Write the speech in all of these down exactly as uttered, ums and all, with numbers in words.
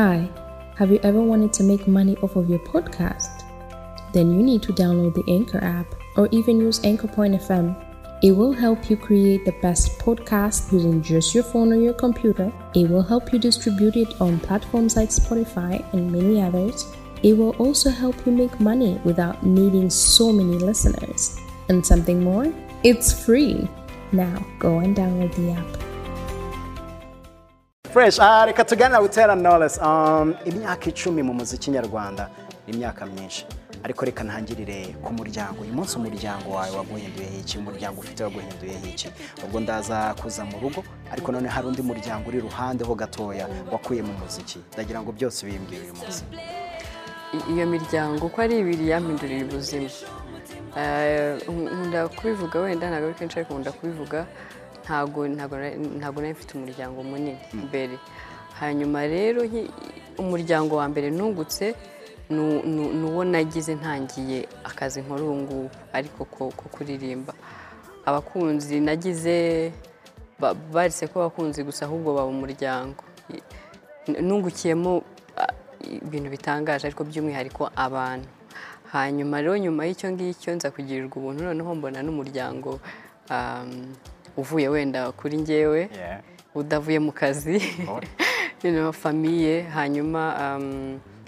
Hi, have you ever wanted to make money off of your podcast? Then you need to download the Anchor app or even use Anchor Point F M. It will help you create the best podcast using just your phone or your computer. It will help you distribute it on platforms like Spotify and many others. It will also help you make money without needing so many listeners. And something more? It's free. Now, go and download the app. Fresh, rekatugana Butera Noles. Um, imyaka icumi mu muziki nyarwanda ni imyaka myinshi. Ariko reka ntangirire ku muryango. Uyu munsi umuryango wawe waguhinduye iki? Umuryango ufite waguhinduye iki? Ubwo ndaza kuza mu rugo, ariko none hari undi muryango uri ruhande ho gatoya wakuye mu muziki. Ndagira ngo byose bimbwire uyu munsi. Iyo miryango ko ari ibiri yampinduriye ubuzima. Eh, nkunda kubivuga wenda ntago kenshi nkunda kubivuga. ntago ntago ntago nafite umuryango munini mbere hanyuma rero umuryango wa mbere nungutse nuwo nagize ntangiye akazi nkorungu ariko ko kuririmba abakunzi nagize barise ko bakunzi gusa ahubwo baba umuryango nungukiyemo ibintu bitangaje ariko by'umwihariko abantu hanyuma rero nyuma y'icyo ngicyo nza kugirirwa ubuntu noneho mbona n'umuryango uvuye wenda kuri ngewe udavuye mu kazi no famille hanyuma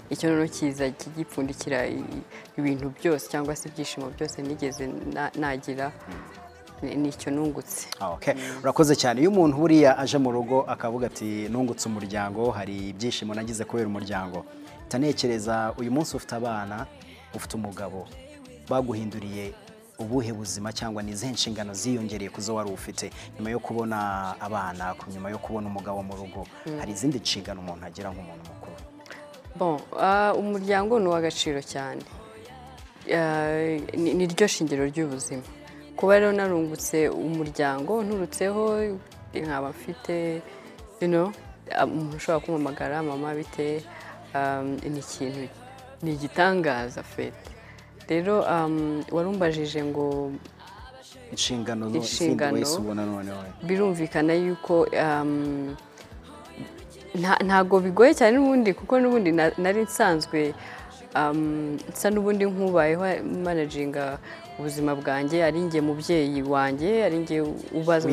icyo no kiza kigipfundikira ibintu byose cyangwa se ibyishimo byose nigeze nagira nicyo nungutse. Okay, urakoze cyane. Iyo umuntu buriya aje mu rugo akavuga ati nungutse umuryango hari ibyishimo nagize kubera umuryango tanekereza uyu munsi ufite abana ufite umugabo baguhinduriye ubuhe buzima cyangwa nize nshingano ziyongereye kuzo wari ufite nyuma yo kubona abana ku nyuma yo kubona umugabo mu rugo hari izindi nshingano umuntu agira nk'umuntu mukuru. Bon, umuryango ni uw'agaciro cyane, ni ryo shingiro ry'ubuzima. Kuba rero narungutse umuryango nturutseho nkaba mfite you know umuntu ushobora kumamagara mama bite ni ikintu ni igitangaza fete. Rero warumbajije ngo inshingano birumvikana yuko ntago bigoye cyane n'ubundi kuko n'ubundi nari nsanzwe nsa n'ubundi nkubayeho managinga ubuzima bwanjye ari ngiye mubyeyi wanjye ari ngiye ubaza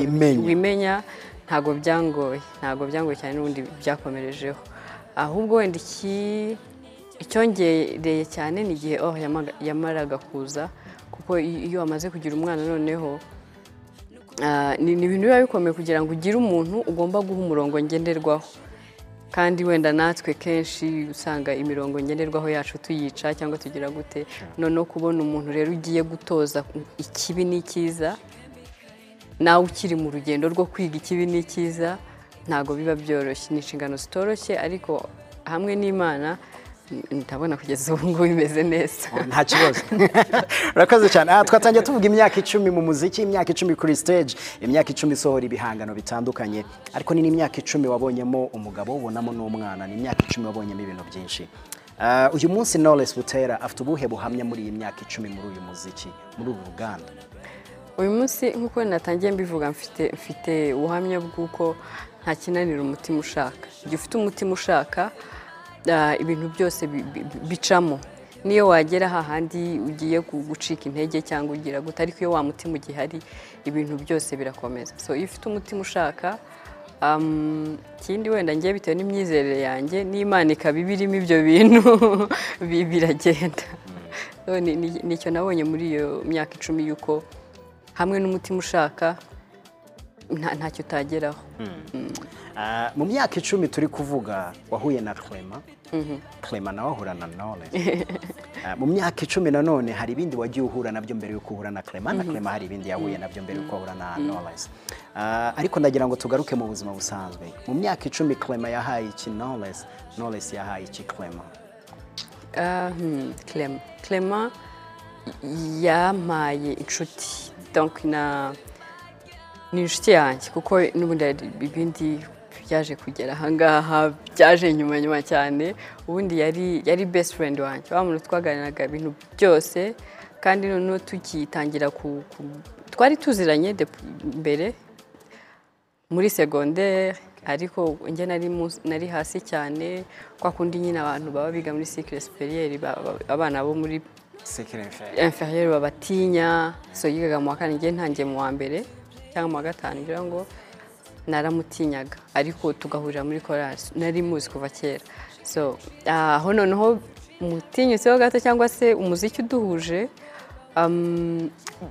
wimenya ntago byangoye ntago byangoye cyane n'ubundi byakomerejeho ahubwo wenda iki icyongereye cyane ni gihe oh yamaraga kuza kuko iyo amaze kugira umwana noneho ni ibintu biba bikomeye kugira ngo ugire umuntu ugomba guha umurongo ngenderwaho kandi wenda natwe kenshi usanga imirongo ngenderwaho yacu tuyica cyangwa tugira gute none kubona umuntu rero ugiye gutoza ikibi n'ikiza nawe ukiri mu rugendo rwo kwiga ikibi n'ikiza ntago biba byoroshye ni inshingano zitoroshye ariko hamwe n'Imana ntabona kugeza ubu ngo bimeze neza nta kibazo. Urakoze cyane. Ah, twatangiye tuvuga imyaka icumi mu muziki, imyaka icumi kuri stage, imyaka icumi sohora ibihangano bitandukanye, ariko ni imyaka icumi wabonyemo umugabo ubonamo n'umwana, ni imyaka icumi wabonyemo ibintu byinshi. Uh, uyu munsi Knowledge Butera afite ubuhe buhamya muri iyi myaka icumi muri uyu muziki muri ubu Uganda? Uyu munsi nkuko natangiye mbivuga mfite mfite ubuhamya bw'uko nta kinanira umutima ushaka gifite umutima ushaka ibintu byose bicamo niyo wagera hahandi ugiye gucika intege cyangwa ugira guta ariko iyo wa mutima ugihari ibintu byose birakomeza. So iyo ufite umutima ushaka um kindi wenda ngiye bitewe n'imyizerere yanjye n'Imana ikabibirimo ibyo bintu biragenda. So nicyo nabonye muri iyo myaka icumi yuko hamwe n'umutima ushaka ntacyo utageraho. Mu myaka icumi turi kuvuga wahuye na Clement, Clement nawe ahura na Knowledge. Mu myaka icumi nanone hari ibindi wagiye uhura nabyo mbere yo guhura na Clement, na Clement hari ibindi yahuye nabyo mbere yo guhura na Knowledge. Ariko ndagira ngo tugaruke mu buzima busanzwe. Mu myaka icumi Clement yahaye iki Knowledge, Knowledge yahaye iki Clement? Clement yamaye inshuti. Donc na ni inshuti yanjye kuko n'ubundi ibindi byaje kugera ahangaha byaje nyuma nyuma cyane ubundi yari yari best friend wanjye bamuntu twaganiraga ibintu byose kandi none tukitangira ku twari tuziranye mbere muri secondaire ariko nje nari nari hasi cyane kwa kundi nyina abantu baba biga muri cycle superieur abana bo muri cycle inférieur babatinya so yigaga mu wakane nje ntangiye mu wa mbere cyangwa mu gatanu ngira ngo naramutinyaga ariko tugahurira muri chorus nari muzi kuva kera so aho noneho mutinyo se gato cyangwa se umuziki uduhuje um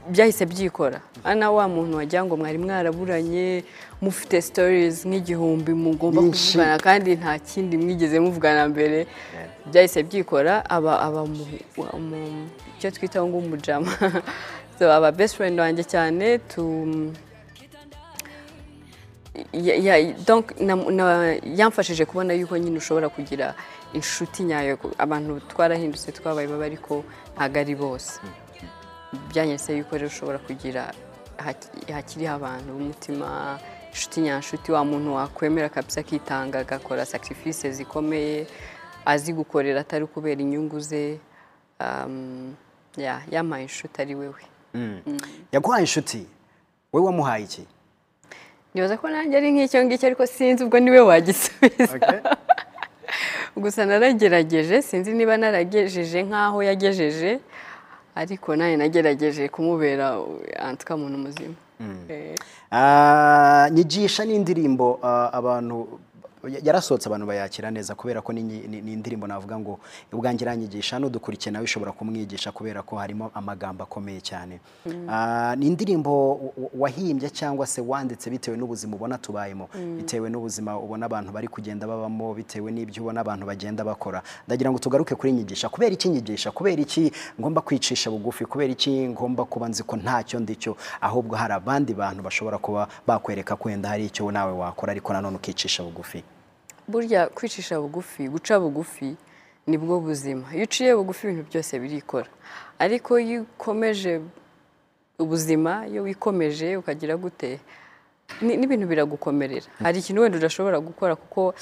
byahise byikora ana wa muntu wajyango mwari mwaraburanye mufite stories nk'igihumbi mugomba kuvugana kandi nta kindi mwigeze muvugana mbere byahise byikora aba aba mu cyo twita ngo umujama so aba best friend wanje cyane tu ya ya donc yamfashije kubona yuko nyine ushobora kugira inshuti nyayo abantu twarahindutse twabaye bari ko ntagari bose byanyese yuko rero ushobora kugira hakiri abantu umutima inshuti nyanshuti wa muntu wakwemera kabisa kitanga agakora sacrifices zikomeye azi gukorera atari kubera inyungu ze um ya yamaye inshuti ari wewe yaguhaye inshuti wewe wamuhaye iki nibaza ko nanjye ari nk'icyo ngicyo ariko sinzi ubwo niwe wagisubiza gusa naragerageje sinzi niba naragejeje nkaho yagejeje ariko naye nagerageje kumubera antuka muntu muzima ah nyigisha n'indirimbo abantu yarasotse abantu bayakira neza kubera ko ni indirimbo navuga ngo ubwangira nyigisha no dukurikene nawe ushobora kumwigisha kubera ko harimo amagambo akomeye cyane ah ni indirimbo wahimbye cyangwa se wanditse bitewe n'ubuzima ubona tubayemo bitewe n'ubuzima ubona abantu bari kugenda babamo bitewe n'ibyo ubona abantu bagenda bakora ndagira ngo tugaruke kuri nyigisha kubera iki nyigisha kubera iki ngomba kwicisha bugufi kubera iki ngomba kubanze ko ntacyo ndicyo ahubwo hari abandi bantu bashobora kuba bakwereka kwenda hari icyo nawe wakora ariko nanone ukicisha bugufi burya kwicisha bugufi guca bugufi nibwo buzima yuciye bugufi ibintu byose birikora ariko yikomeje ubuzima yo wikomeje ukagira gute n'ibintu biragukomerera hari ikintu wenda udashobora gukora kuko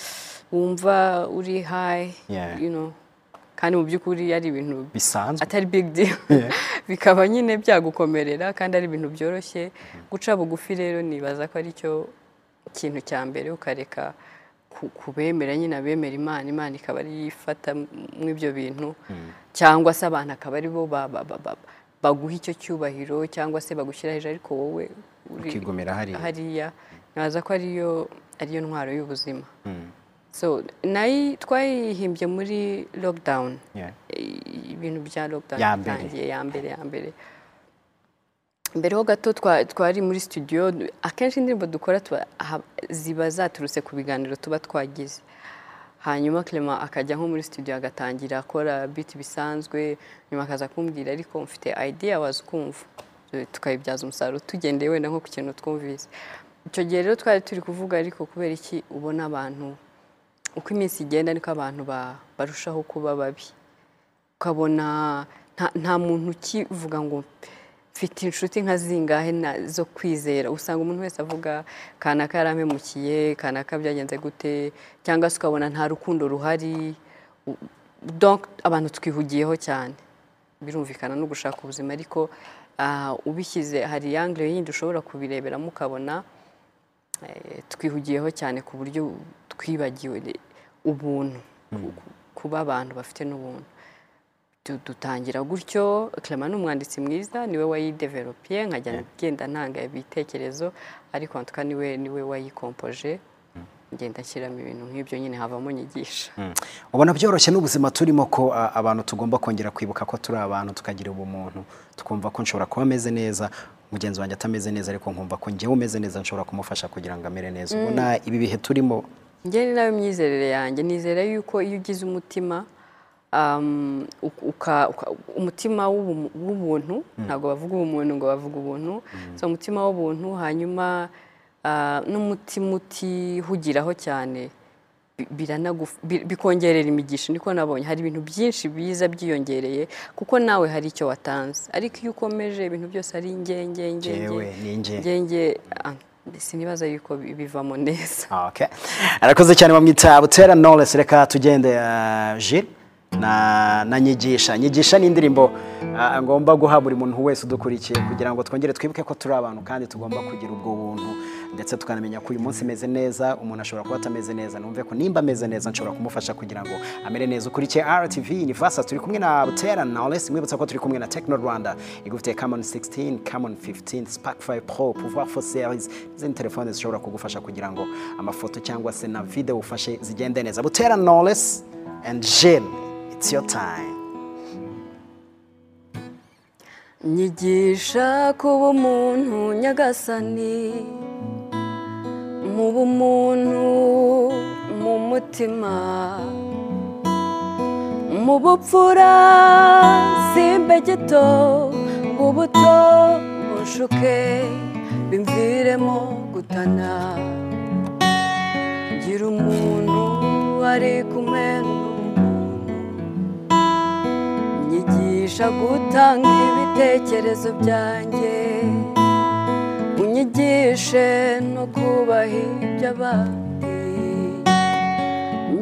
wumva uri high you know kandi mu byukuri ari ibintu bisanzwe atari big deal bikaba nyine byagukomerera kandi ari ibintu byoroshye guca bugufi rero nibaza ko ari cyo kintu cyambere ukareka kubemera nyine abemera imana imana ikaba yifata mu ibyo bintu cyangwa se abantu akaba ari bo baguha icyo cyubahiro cyangwa se bagushyira hejuru ariko wowe ukigomera hariya hariya naza ko ariyo ariyo ntwaro y'ubuzima so nayi twayihimbye muri lockdown ibintu bya lockdown yatangiye ya mbere ya mbere mbere ho gato twari muri studio akenshi indirimbo dukora ziba zaturutse ku biganiro tuba twagize hanyuma Clement akajya nko muri studio agatangira akora beat bisanzwe nyuma akaza kumbwira ariko mfite idea wazukumva tukayibyaza umusaruro tugendeye wenda nko ku kintu twumvise icyo gihe rero twari turi kuvuga ariko kubera iki ubona abantu uko iminsi igenda niko abantu barushaho kuba babi ukabona nta muntu ukivuga ngo fite inshuti nka zingahe nazo kwizera usanga umuntu wese avuga kanaka yaramemukiye kanaka byagenze gute cyangwa se ukabona nta rukundo ruhari donc abantu twihugiyeho cyane birumvikana no gushaka ubuzima ariko ubishyize hari angle yindi ushobora kubirebera mukabona twihugiyeho cyane ku buryo twibagiwe ubuntu kuba abantu bafite n'ubuntu dutangira gutyo Clement n'umwanditsi mwiza niwe wayidevelopier nkajya ngenda ntanga ibitekerezo ariko antuka niwe niwe wayikompoje ngenda shyiramo ibintu nk'ibyo nyine havamo nyigisha ubona byoroshye n'ubuzima turimo ko abantu tugomba kongera kwibuka ko turi abantu tukagira ubumuntu tukumva ko nshobora kuba meze neza mugenzi wanjye atameze neza ariko nkumva ko njyewe umeze neza nshobora kumufasha kugira ngo amere neza ubona ibi bihe turimo ngene nawe myizerere yanjye nizera yuko iyo ugize umutima um uka umutima w'ubuntu ntago bavuga umuntu ngo bavuga ubuntu so umutima w'ubuntu hanyuma n'umutima uti hugiraho cyane bikongerera imigisha niko nabonye hari ibintu byinshi biza byiyongereye kuko nawe hari icyo watanze ariko iyo ukomeje ibintu byose ari ngenge ngenge ngenge sinibaza yuko bivamo neza okay arakoze cyane bamwita Butera Knowledge reka tugende Gilles na nanyigisha nyigisha n'indirimbo ngomba guha buri muntu wese udukurikiye kugira ngo twongere twibuke ko turi abantu kandi tugomba kugira ubwo buntu ndetse tukanamenya ko uyu munsi meze neza umuntu ashobora kuba atameze neza numve ko nimba meze neza nshobora kumufasha kugira ngo amere neza ukurikiye R T V ni fasa turi kumwe na Butera Knowledge mwibutsa ko turi kumwe na Techno Rwanda igufite Camon sixteen Camon fifteen Spark five Pro pouvoir for series z'in telefone zishobora kugufasha kugira ngo amafoto cyangwa se na video ufashe zigende neza Butera Knowledge and Jean It's your time. Nyigisha kuba umuntu nyagasani mu bumuntu mu mutima mu bupfura simbe gito ubuto bushuke bimviremo gutana gira umuntu ari kumena Nyigisha gutanga ibitekerezo byanjye unyigishe no kubaha iby'abandi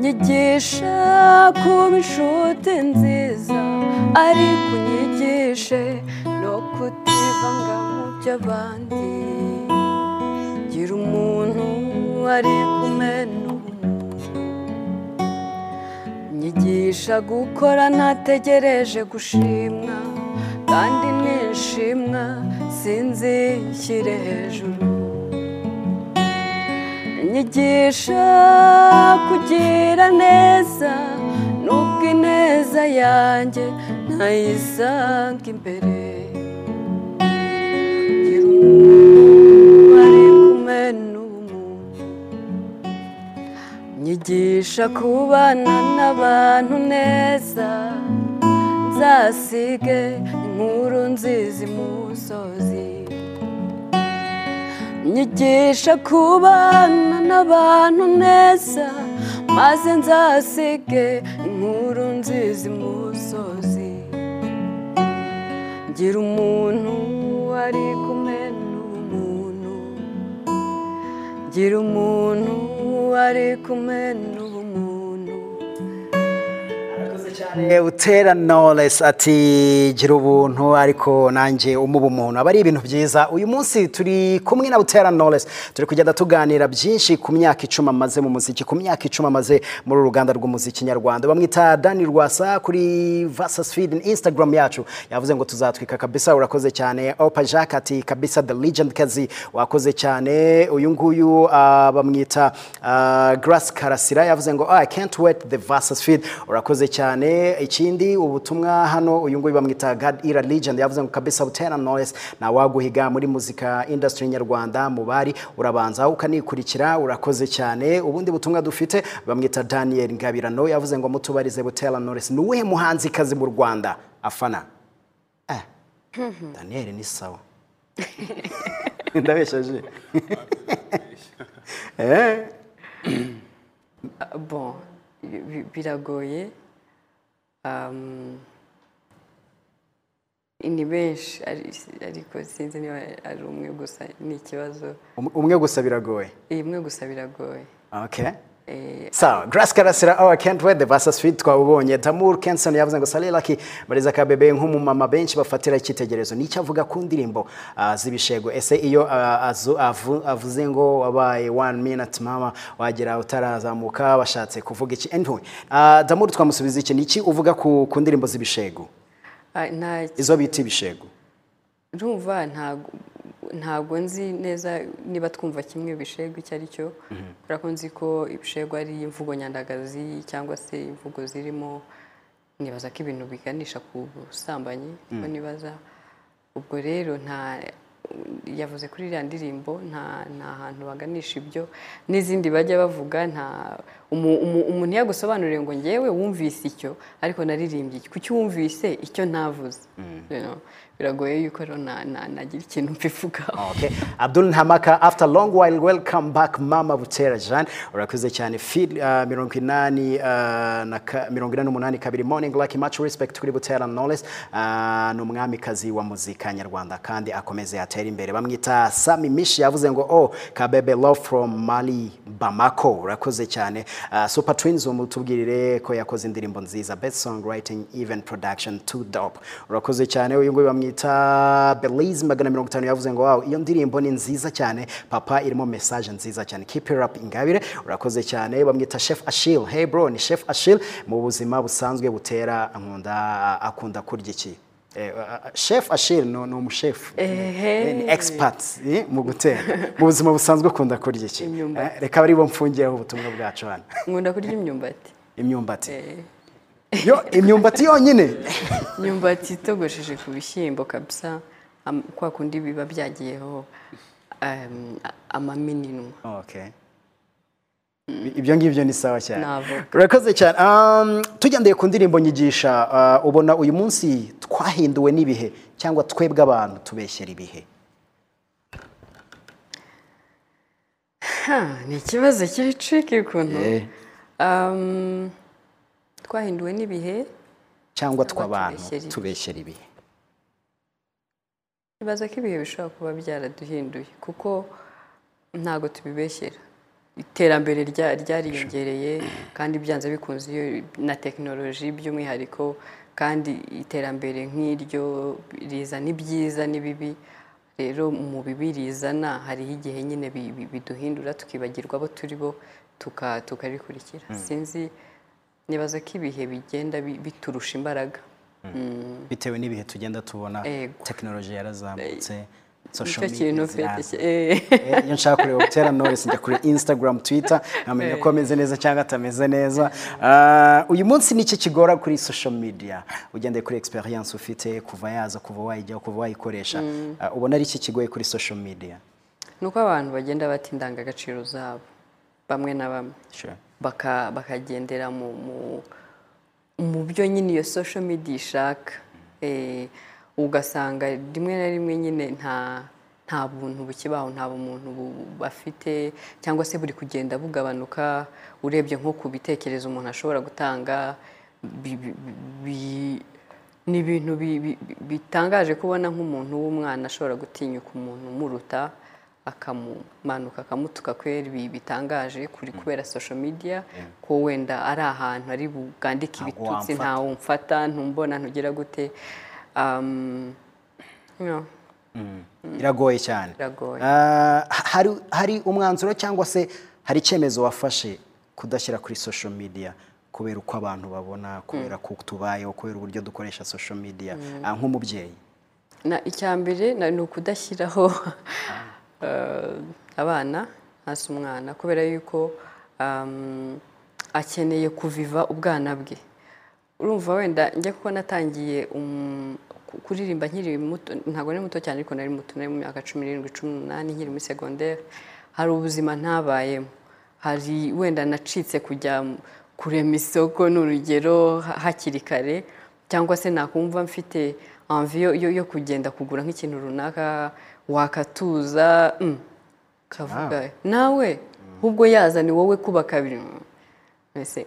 Nyigisha kuba inshuti nziza ariko unyigishe no kutivanga mu by'abandi Gira umuntu ari kumena Nyigisha gukora ntategereje gushimwa kandi nishimwa sinzishyire hejuru Nyigisha kugira neza nubwo ineza yanjye ntayisanga imbere Nyigisha kubana n'abantu neza nzasige inkuru nziza imusozi Nyigisha kubana n'abantu neza maze nzasige inkuru nziza imusozi Ngira umuntu ari kumena umuntu Ngira umuntu ari kumena umuntu Butera Knowledge ati gira ubuntu ariko nanje umubu umuntu abari ibintu byiza uyu munsi turi kumwe na Butera Knowledge turi kugenda tuganira byinshi ku myaka icumi amaze mu muziki ku myaka icumi amaze muri uruganda rw'umuziki nyarwanda bamwita Dani Rwasa kuri Versus Feed in Instagram yacu yavuze ngo tuzatwika kabisa urakoze cyane Opa Jack ati kabisa the legend kazi wakoze cyane uyu nguyu uh, bamwita uh, Grace Karasira yavuze ngo oh, I can't wait the Versus Feed urakoze cyane ikindi ubutumwa hano uyu nguyu bamwita God Era Legend yavuze ngo kabisa Butera Knowledge na waguhiga muri muzika industry nyarwanda mu bari urabanza ukanikurikira urakoze cyane ubundi butumwa dufite bamwita Daniel Ngabirano yavuze ngo mutubarize Butera Knowledge nuwe muhanzi kazi mu Rwanda afana eh Daniel ni sawa ndabeshaje eh bon biragoye Um, ini benshi ariko sinzi niba ari umwe gusa ni ikibazo umwe gusa biragoye eh umwe gusa biragoye okay eh so Grace Karasira oh I can't wait the Versus Feed twabonye Tamur Kenson yavuze ngo Sale Lucky bariza ka bebe nk'umu mama benshi bafatira ikitegerezo n'icyo avuga ku ndirimbo uh, zibishego ese iyo uh, azu avu, avuze ngo wabaye one minute mama wagira utarazamuka bashatse kuvuga iki anyway uh, Tamur twamusubiza iki niki uvuga ku ndirimbo zibishego uh, na izo biti bishego rumva ntago ntago nzi neza niba twumva kimwe bishego cyari cyo urakonzi ko ibishego ari imvugo nyandagazi cyangwa se imvugo zirimo nibaza ko ibintu biganisha ku busambanye ko nibaza ubwo rero nta yavuze kuri ya ndirimbo nta nta hantu baganisha ibyo n'izindi bajya bavuga nta umuntu yagusobanurire ngo ngewe wumvise icyo ariko naririmbye kuki wumvise icyo navuze biragoye yuko rona nagira ikintu mpifuga okay Abdul Hamaka after long while welcome back mama Butera Jean urakoze cyane feed ninety na ninety-eight kabiri morning lucky much respect kuri Butera Knowledge no mwami kazi wa muzika nyarwanda kandi akomeze atera imbere bamwita Sami Mishi yavuze ngo oh kabebe love from Mali Bamako urakoze cyane uh, Super Twins umutubwirire ko yakoze indirimbo nziza best songwriting even production too dope. Urakoze cyane uyu nguyu bamwita Belize magana mirongo itanu yavuze ngo wow iyo ndirimbo ni nziza cyane papa irimo message nziza cyane keep it up Ingabire. Urakoze cyane bamwita Chef Ashil. Hey bro ni Chef Ashil mu buzima busanzwe Butera nkunda akunda kurya iki? Eh, uh, chef Ashil no no mu chef eh, hey. Ni experts eh, mu gutera mu buzima busanzwe akunda kurya iki eh, reka bari bo mfungiraho ubutumwa bwacu hano nkunda kurya imyumbati imyumbati eh. Yo imyumbati yonyine imyumbati itogosheje kubishyimbo kabisa um, kwa kundi biba byagiyeho um, amameninu okay ibyo ngibyo ni sawa cyane. Urakoze cyane. Um tujyandeye ku ndirimbo nyigisha uh, ubona uyu munsi twahinduwe nibihe cyangwa twebwe abantu tubeshyera ibihe. Ha, ni kibazo cyari tricky ikuntu. Yeah. Um twahinduwe nibihe cyangwa twabantu tubeshyera ibihe. Kibazo kibihe bishobora kuba byaraduhinduye kuko ntago tubibeshyera. Iterambere rya ryariyongereye kandi byanze bikunze na technology by'umwihariko kandi iterambere nk'iryo riza ni byiza ni bibi rero mu bibi rizana hari igihe nyine biduhindura tukibagirwa abo turibo tuka tukarikurikira sinzi nibaza kibihe bigenda biturusha imbaraga bitewe nibihe tugenda tubona technology yarazamutse social media eh yo nshaka kureba Butera Knowledge njya kuri Instagram Twitter namenye ko ameze neza cyangwa atameze neza uyu munsi niki kigora kuri social media ugendeye kuri experience ufite kuva yaza kuva wayijya kuva wayikoresha ubona ari iki kigoye kuri social media nuko abantu bagenda batindanga agaciro zabo bamwe na bamwe baka bakagendera mu mu byo nyine iyo social media ishaka eh ugasanga rimwe na rimwe nyine nta nta buntu bukibaho nta bumuntu bafite cyangwa se buri kugenda bugabanuka urebye nko kubitekereza umuntu ashobora gutanga ni bintu bitangaje kubona nk'umuntu w'umwana ashobora gutinyuka umuntu umuruta akamumanuka akamutuka kwera bitangaje kuri kubera social media ko wenda ari ahantu ari bugandika ibitutsi ntawo mfata ntumbona ntugera gute um you know mm. Mm. Iragoye cyane uh, hari hari umwanzuro cyangwa se hari cyemezo wafashe kudashyira kuri social media kubera uko abantu babona kubera ko tubayeho kubera uburyo dukoresha social media nk'umubyeyi na icyambere ni ukudashyiraho abana hasi umwana kubera yuko um, akeneye kuviva ubwana bwe urumva wenda njye kuko natangiye um, kuririmba nkiri muto ntago ni muto cyane ariko nari muto nari mu myaka cumi n'irindwi cumi n'umunani nkiri mu secondaire hari ubuzima ntabayemo hari wenda nacitse kujya kurema isoko n'urugero hakirikare cyangwa se nakumva mfite envie yo, yo kugenda kugura nk'ikintu runaka wakatuza mm, kavuga ah. Nawe ubwo mm. yazani wowe kuba kabiri ese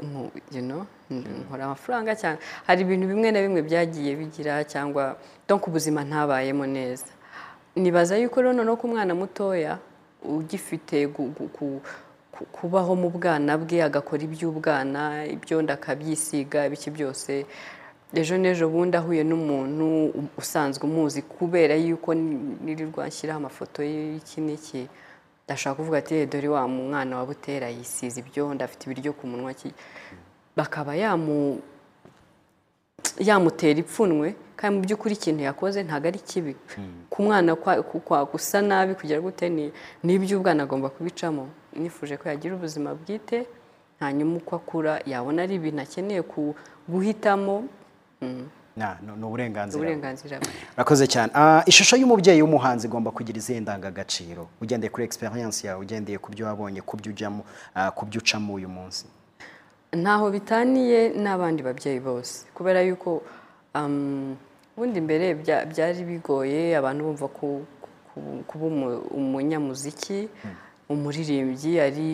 you know nkora amafaranga cyane hari ibintu bimwe na bimwe byagiye bigira cyangwa donc ubuzima ntabayemo neza nibaza yuko rero no ku mwana mutoya ugifite kubaho mu bwana bwe agakora iby'ubwana ibyo ndakabyisiga biki byose ejo nejo bundi ahuye n'umuntu usanzwe umuzi kubera yuko nirirwa nshyira amafoto y'iki n'iki ndashaka kuvuga ati dore wa mwana wa Butera yisize ibyo ndafite ibiryo ku munwa ki bakaba yamu yamutera ipfunwe kandi mu byukuri ikintu yakoze ntaga ari kibi ku mwana kwa gusa nabi kugira gute ni nibyo ubwana agomba kubicamo nifuje ko yagira ubuzima bwite hanyuma uko akura yabona ari ibintu akeneye guhitamo na no uburenganzira uburenganzira rakoze cyane ishusho y'umubyeyi w'umuhanzi igomba kugira izendanga gaciro ugendeye kuri experience yawe ugendeye kubyo wabonye kubyo ujyamo kubyo ucamo uyu munsi ntaho bitaniye n'abandi babyeyi bose kubera yuko um bundi mbere byari bigoye abantu bumva ku kuba umunyamuziki umuririmbyi ari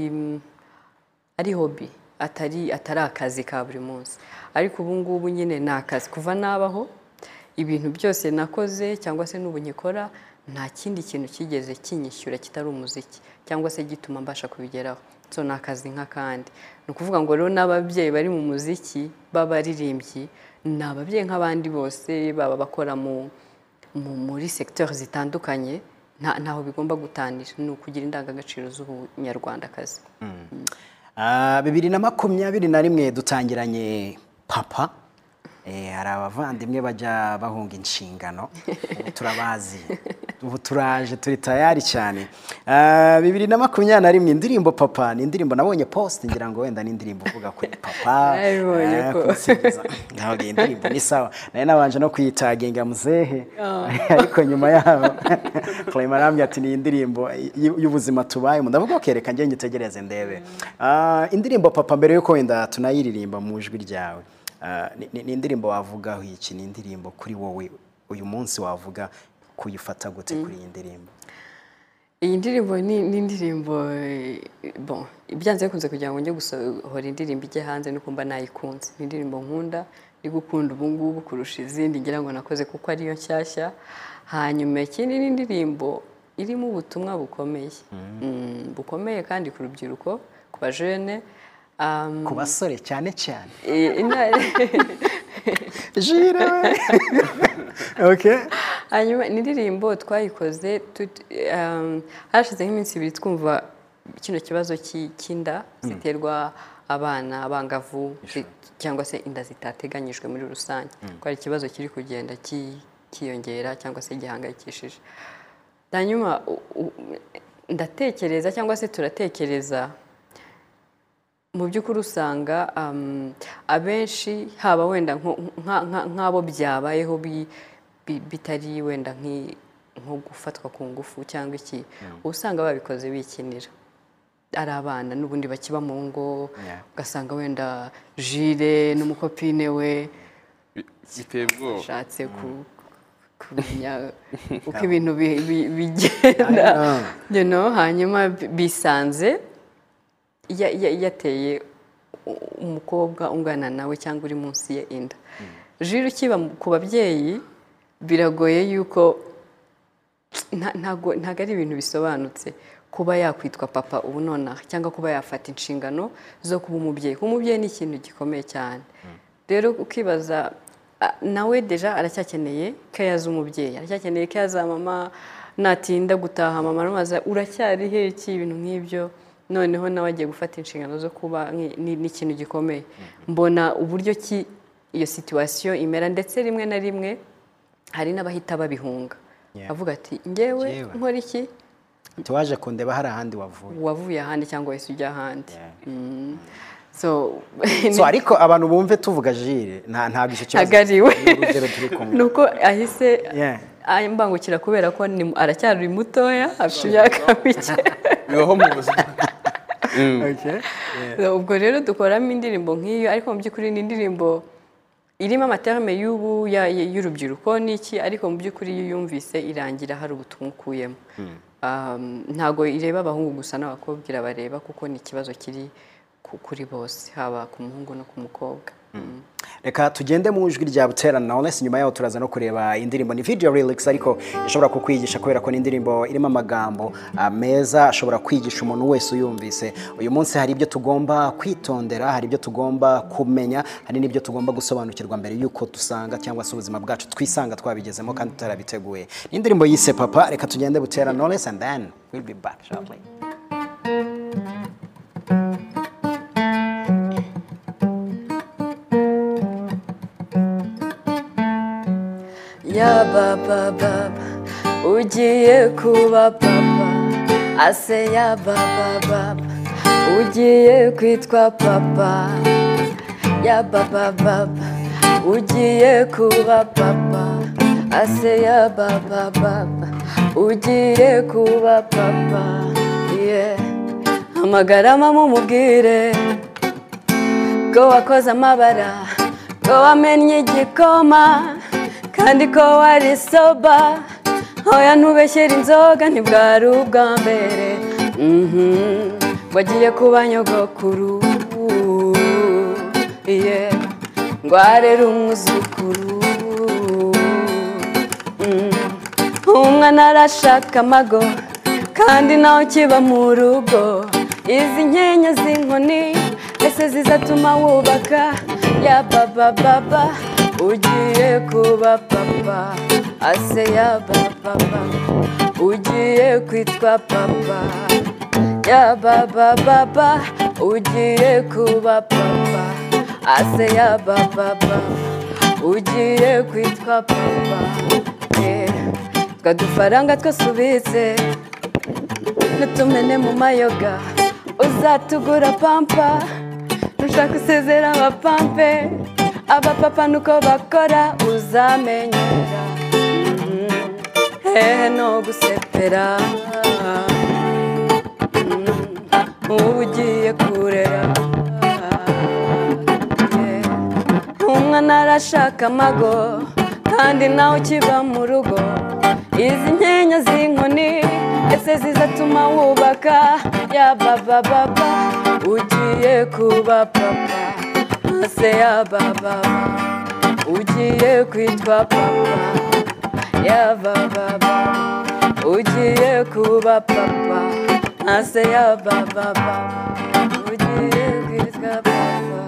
ari hobby atari atari akazi ka buri munsi ariko ubu ngubu nyine nakazi kuva nabaho ibintu byose nakoze cyangwa se n'ubunyikora nta kindi kintu kigeze kinyishyura kitari umuziki cyangwa se gituma mbasha kubigeraho so nakazi nk'akandi. Nukuvuga ngo rero nababyeyi bari mu muziki babaririmbyi nababyeyi nk'abandi bose baba bakora mu muri secteur zitandukanye ntaho bigomba gutanira n'ukugira indangagaciro z'ubunyarwandakazi. Ah bibiri na makumyabiri na rimwe dutangiranye papa eh hari abavandimwe bajya bahunga inshingano turabazi ubu turaje turi tayari cyane. Ah bibiri na makumyabiri na rimwe indirimbo papa ni indirimbo nabonye post ngira ngo wenda ni indirimbo uvuga kuri papa nabonye ko naho indirimbo ni sawa naye nabanje no kuyitagenga muzehe ariko nyuma yaho Claymarambye ati ni indirimbo y'ubuzima tubaye ndavuga okereka ngiye ngitegereze ndebe. Ah indirimbo papa mbere yuko wenda tunayiririmba mu jwi ryawe ni indirimbo wavugaho iki ni indirimbo kuri wowe uyu munsi wavuga kuyifata gute kuri indirimbo? Iyi ndirimbo ni indirimbo bon ibyanze kunze kugira ngo nje gusohora indirimbo ije hanze nuko mba nayikunze ni indirimbo nkunda ndi gukunda ubu ngubu kurusha izindi ngira ngo nakoze kuko ari yo cyashya. Hanyuma ikindi ni indirimbo irimo ubutumwa bukomeye bukomeye kandi ku rubyiruko ku bajene ku basore cyane cyane jira. Okay. Hanyuma indirimbo twayikoze hashize nk'iminsi ibiri twumva kino kibazo cy'inda ziterwa abana abangavu cyangwa se inda zitateganyijwe muri rusange ko ari ikibazo kiri kugenda kiyongera cyangwa se gihangayikishije. Hanyuma ndatekereza cyangwa se turatekereza mu by'ukuri usanga abenshi haba wenda nk'abo byabayeho bitari wenda nko gufatwa ku ngufu cyangwa iki usanga babikoze bikinira ari abana n'ubundi bakiba mu ngo ugasanga wenda jire n'umukopine we gitebwo ashatse ku kumenya uko ibintu bigenda you know. Hanyuma bisanze ya yateye umukobwa ungana nawe cyangwa uri munsi ya inda jiri kiba ku babyeyi biragoye yuko ntago ntago ari ibintu bisobanutse kuba yakwitwa papa ubu nona cyangwa kuba yafata inshingano zo kuba umubyeyi. Umubyeyi ni ikintu gikomeye cyane rero ukibaza nawe deja aracyakeneye care z'umubyeyi aracyakeneye care za mama natinda gutaha mama maze uracyari heki ibintu nk'ibyo noneho nawe agiye gufata inshingano zo kuba n'ikintu gikomeye. Mbona uburyo ki iyo situation imera ndetse rimwe na rimwe hari n'abahita babihunga avuga ati ngewe nkora iki tuwaje kundeba hari ahandi wavuye wavuye ahandi cyangwa wese ujya ahandi. So so ariko abantu bumve tuvuga jire nta ntabwo icyo cyagariwe nuko ahise ayambangukira kubera ko aracyari mutoya afite imyaka mike niho mu buzima. Okay. Ubwo rero dukoramo indirimbo nk'iyo ariko mu by'ukuri ni indirimbo irimo amaterme y'ubu y'urubyiruko n'iki ariko mu by'ukuri yumvise irangira hari ubutumwa ukuyemo. Ntago ireba abahungu gusa n'abakobwa irabareba kuko ni ikibazo kiri kuri bose haba ku muhungu no ku mukobwa. Reka tugende mu jwi rya Butera Knowledge nyuma yaho turaza no kureba indirimbo ni video lyrics ariko ishobora kukwigisha kubera ko ni indirimbo irimo amagambo meza ashobora kwigisha umuntu wese uyumvise. Uyu munsi hari ibyo tugomba kwitondera hari ibyo tugomba kumenya hari n'ibyo tugomba gusobanukirwa mbere yuko dusanga cyangwa se ubuzima bwacu twisanga twabigezemo kandi tutarabiteguye. Indirimbo yise papa reka tugende Butera Knowledge and then we'll be back shortly. Ya baba baba ugiye kuba papa ase ya baba baba ugiye kwitwa papa ya baba baba ugiye kuba papa ase ya baba baba ugiye kuba papa yeah amagara mamumubwire ko wakoze amabara ko wamenye igikoma kandi ko wari soba hoya ntubeshyera inzoga ntibwari ubwa mbere wagiye kuba nyogokuru ngo arere umwuzukuru umwana arashaka amago kandi nawe ukiba mu rugo Izi nkenya zinkoni ese zizatuma wubaka ya baba baba ugiye kuba papa ase ya baba baba ugiye kwitwa papa ya baba baba ugiye kuba papa ase ya baba baba ugiye kwitwa papa eh twadufaranga twasubitse natumene mu mayoga uzatugura pampa nushaka sezera abapampe abapapa nuko bakora uzamenyera eh no gusepera ugiye kurera umwana arashaka amago kandi nawe ukiba mu rugo izi nkenya zinkoni ese zizatuma wubaka ya baba baba ugiye kuba papa ase ya baba ugiye kwitwa papa ya baba baba ugiye kuba papa ase ya baba baba ugiye kwitwa papa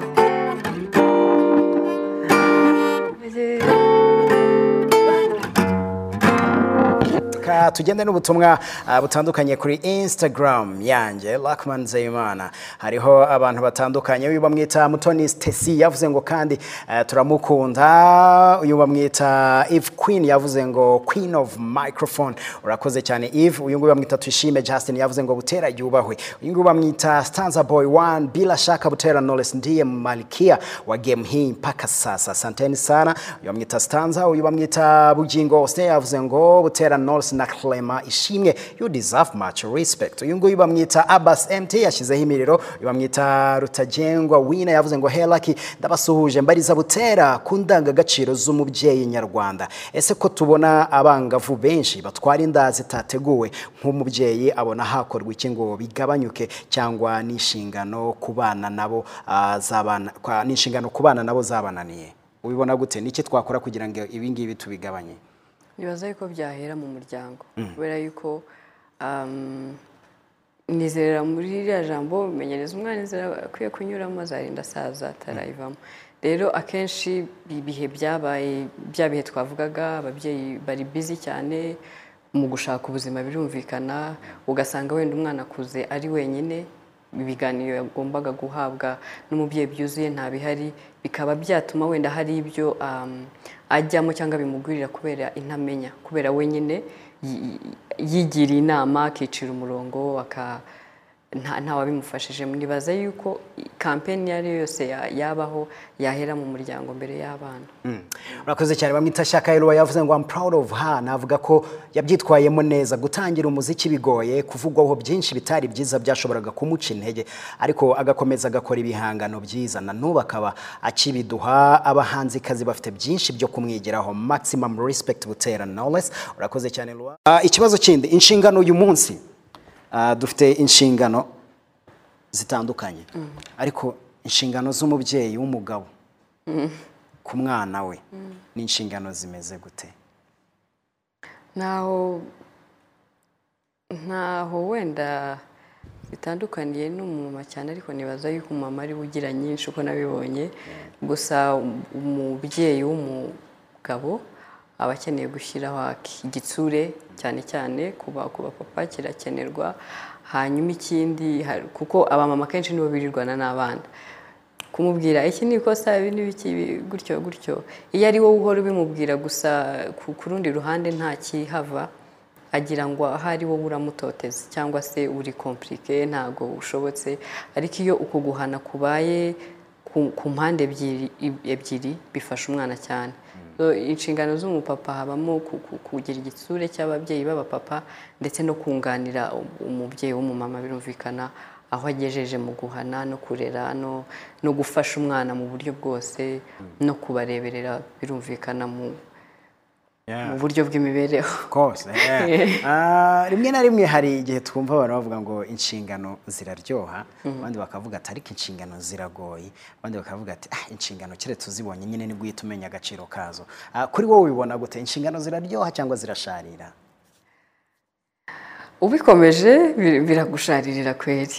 tugende n'ubutumwa butandukanye kuri Instagram yanje Lakman Zeyimana hariho abantu batandukanye uyu bamwita Mutoni Stacy yavuze ngo kandi turamukunda uyu bamwita Eve Queen yavuze ngo Queen of Microphone urakoze cyane Eve uyu nguyu bamwita Twishime Justin yavuze ngo Butera yubahwe uyu nguyu bamwita Stanza Boy one bila shaka Butera Knowledge ndiye malkia wa game hii mpaka sasa asanteni sana uyu bamwita Stanza uyu bamwita Bujingo Ste yavuze ngo Butera Knowledge na Clema ishimye you deserve much respect uyu nguyu bamwita Abbas M T yashize himiriro bamwita Ruta Jengwa wina yavuze ngo helaki ndabasuhuje mbariza Butera kundanga gaciro z'umubyeyi nyarwanda ese ko tubona abangavu benshi batwara indazi tateguwe nk'umubyeyi abona hakorwa iki ngo bigabanyuke cyangwa n'inshingano kubana nabo zabana kwa n'inshingano kubana nabo zabananiye ubibona gute niki twakora kugira ngo ibingibi tubigabanye nibaza yuko byahera mu muryango kubera yuko um nizera muri rya jambo bimenyereza umwana nizera kwiye kunyuramo azarinda saza tarayivamo rero akenshi bibihe byabaye byabihe twavugaga ababyeyi bari busy cyane mu gushaka ubuzima birumvikana ugasanga wenda umwana akuze ari wenyine bibiganiro yagombaga guhabwa n'umubyeyi byuzuye nta bihari bikaba byatuma wenda hari ibyo um ajyamo cyangwa bimugurira kubera intamenya kubera wenyine yigira inama akicira umurongo aka ntawa bimufashije nibaza yuko campaign yari yose yabaho yahera mu muryango mbere y'abana urakoze cyane bamwita Shaka Elwa yavuze ngo I'm proud of her navuga ko yabyitwayemo neza gutangira umuziki bigoye kuvugwaho byinshi bitari byiza byashoboraga kumuca intege ariko agakomeza agakora ibihangano byiza nanuba akaba akibiduha abahanzi kazi bafite byinshi byo kumwigiraho maximum respect Butera Knowledge urakoze cyane Elwa uh, ikibazo kindi inshingano uyu munsi Uh, dufite inshingano zitandukanye mm. ariko inshingano z'umubyeyi w'umugabo mm. ku mwana we mm. ni inshingano zimeze gute naho naho wenda bitandukaniye n'umuma cyane ariko nibaza yuko mama ari ugira nyinshi uko nabibonye yeah. gusa umubyeyi w'umugabo abakeneye gushyiraho igitsure cyane cyane kuba kuba papa kirakenerwa hanyuma ikindi kuko abamama kenshi nibo birirwana n'abana kumubwira iki nikosa ibintu bikibi gutyo gutyo iyo ari wowe uhora ubimubwira gusa ku rundi ruhande nta kihava agira ngo hari wowe uramutoteza cyangwa se uri compliqué ntago ushobotse ariko iyo uko guhana kubaye ku mpande ebyiri bifasha umwana cyane inshingano z'umupapa habamo kugira igitsure cy'ababyeyi baba papa ndetse no kunganira umubyeyi w'umumama birumvikana aho agejeje mu guhana no kurera no no gufasha umwana mu buryo bwose no kubareberera birumvikana mu mu buryo bw'imibereho kose ah rimwe na rimwe hari igihe twumva abantu bavuga ngo inshingano ziraryoha abandi bakavuga ati ariko inshingano ziragoye abandi bakavuga ati ah inshingano kire tuzibonye nyine ni guhita umenya agaciro kazo kuri wowe ubibona gute inshingano ziraryoha cyangwa zirasharira ubikomeje biragusharirira kweli.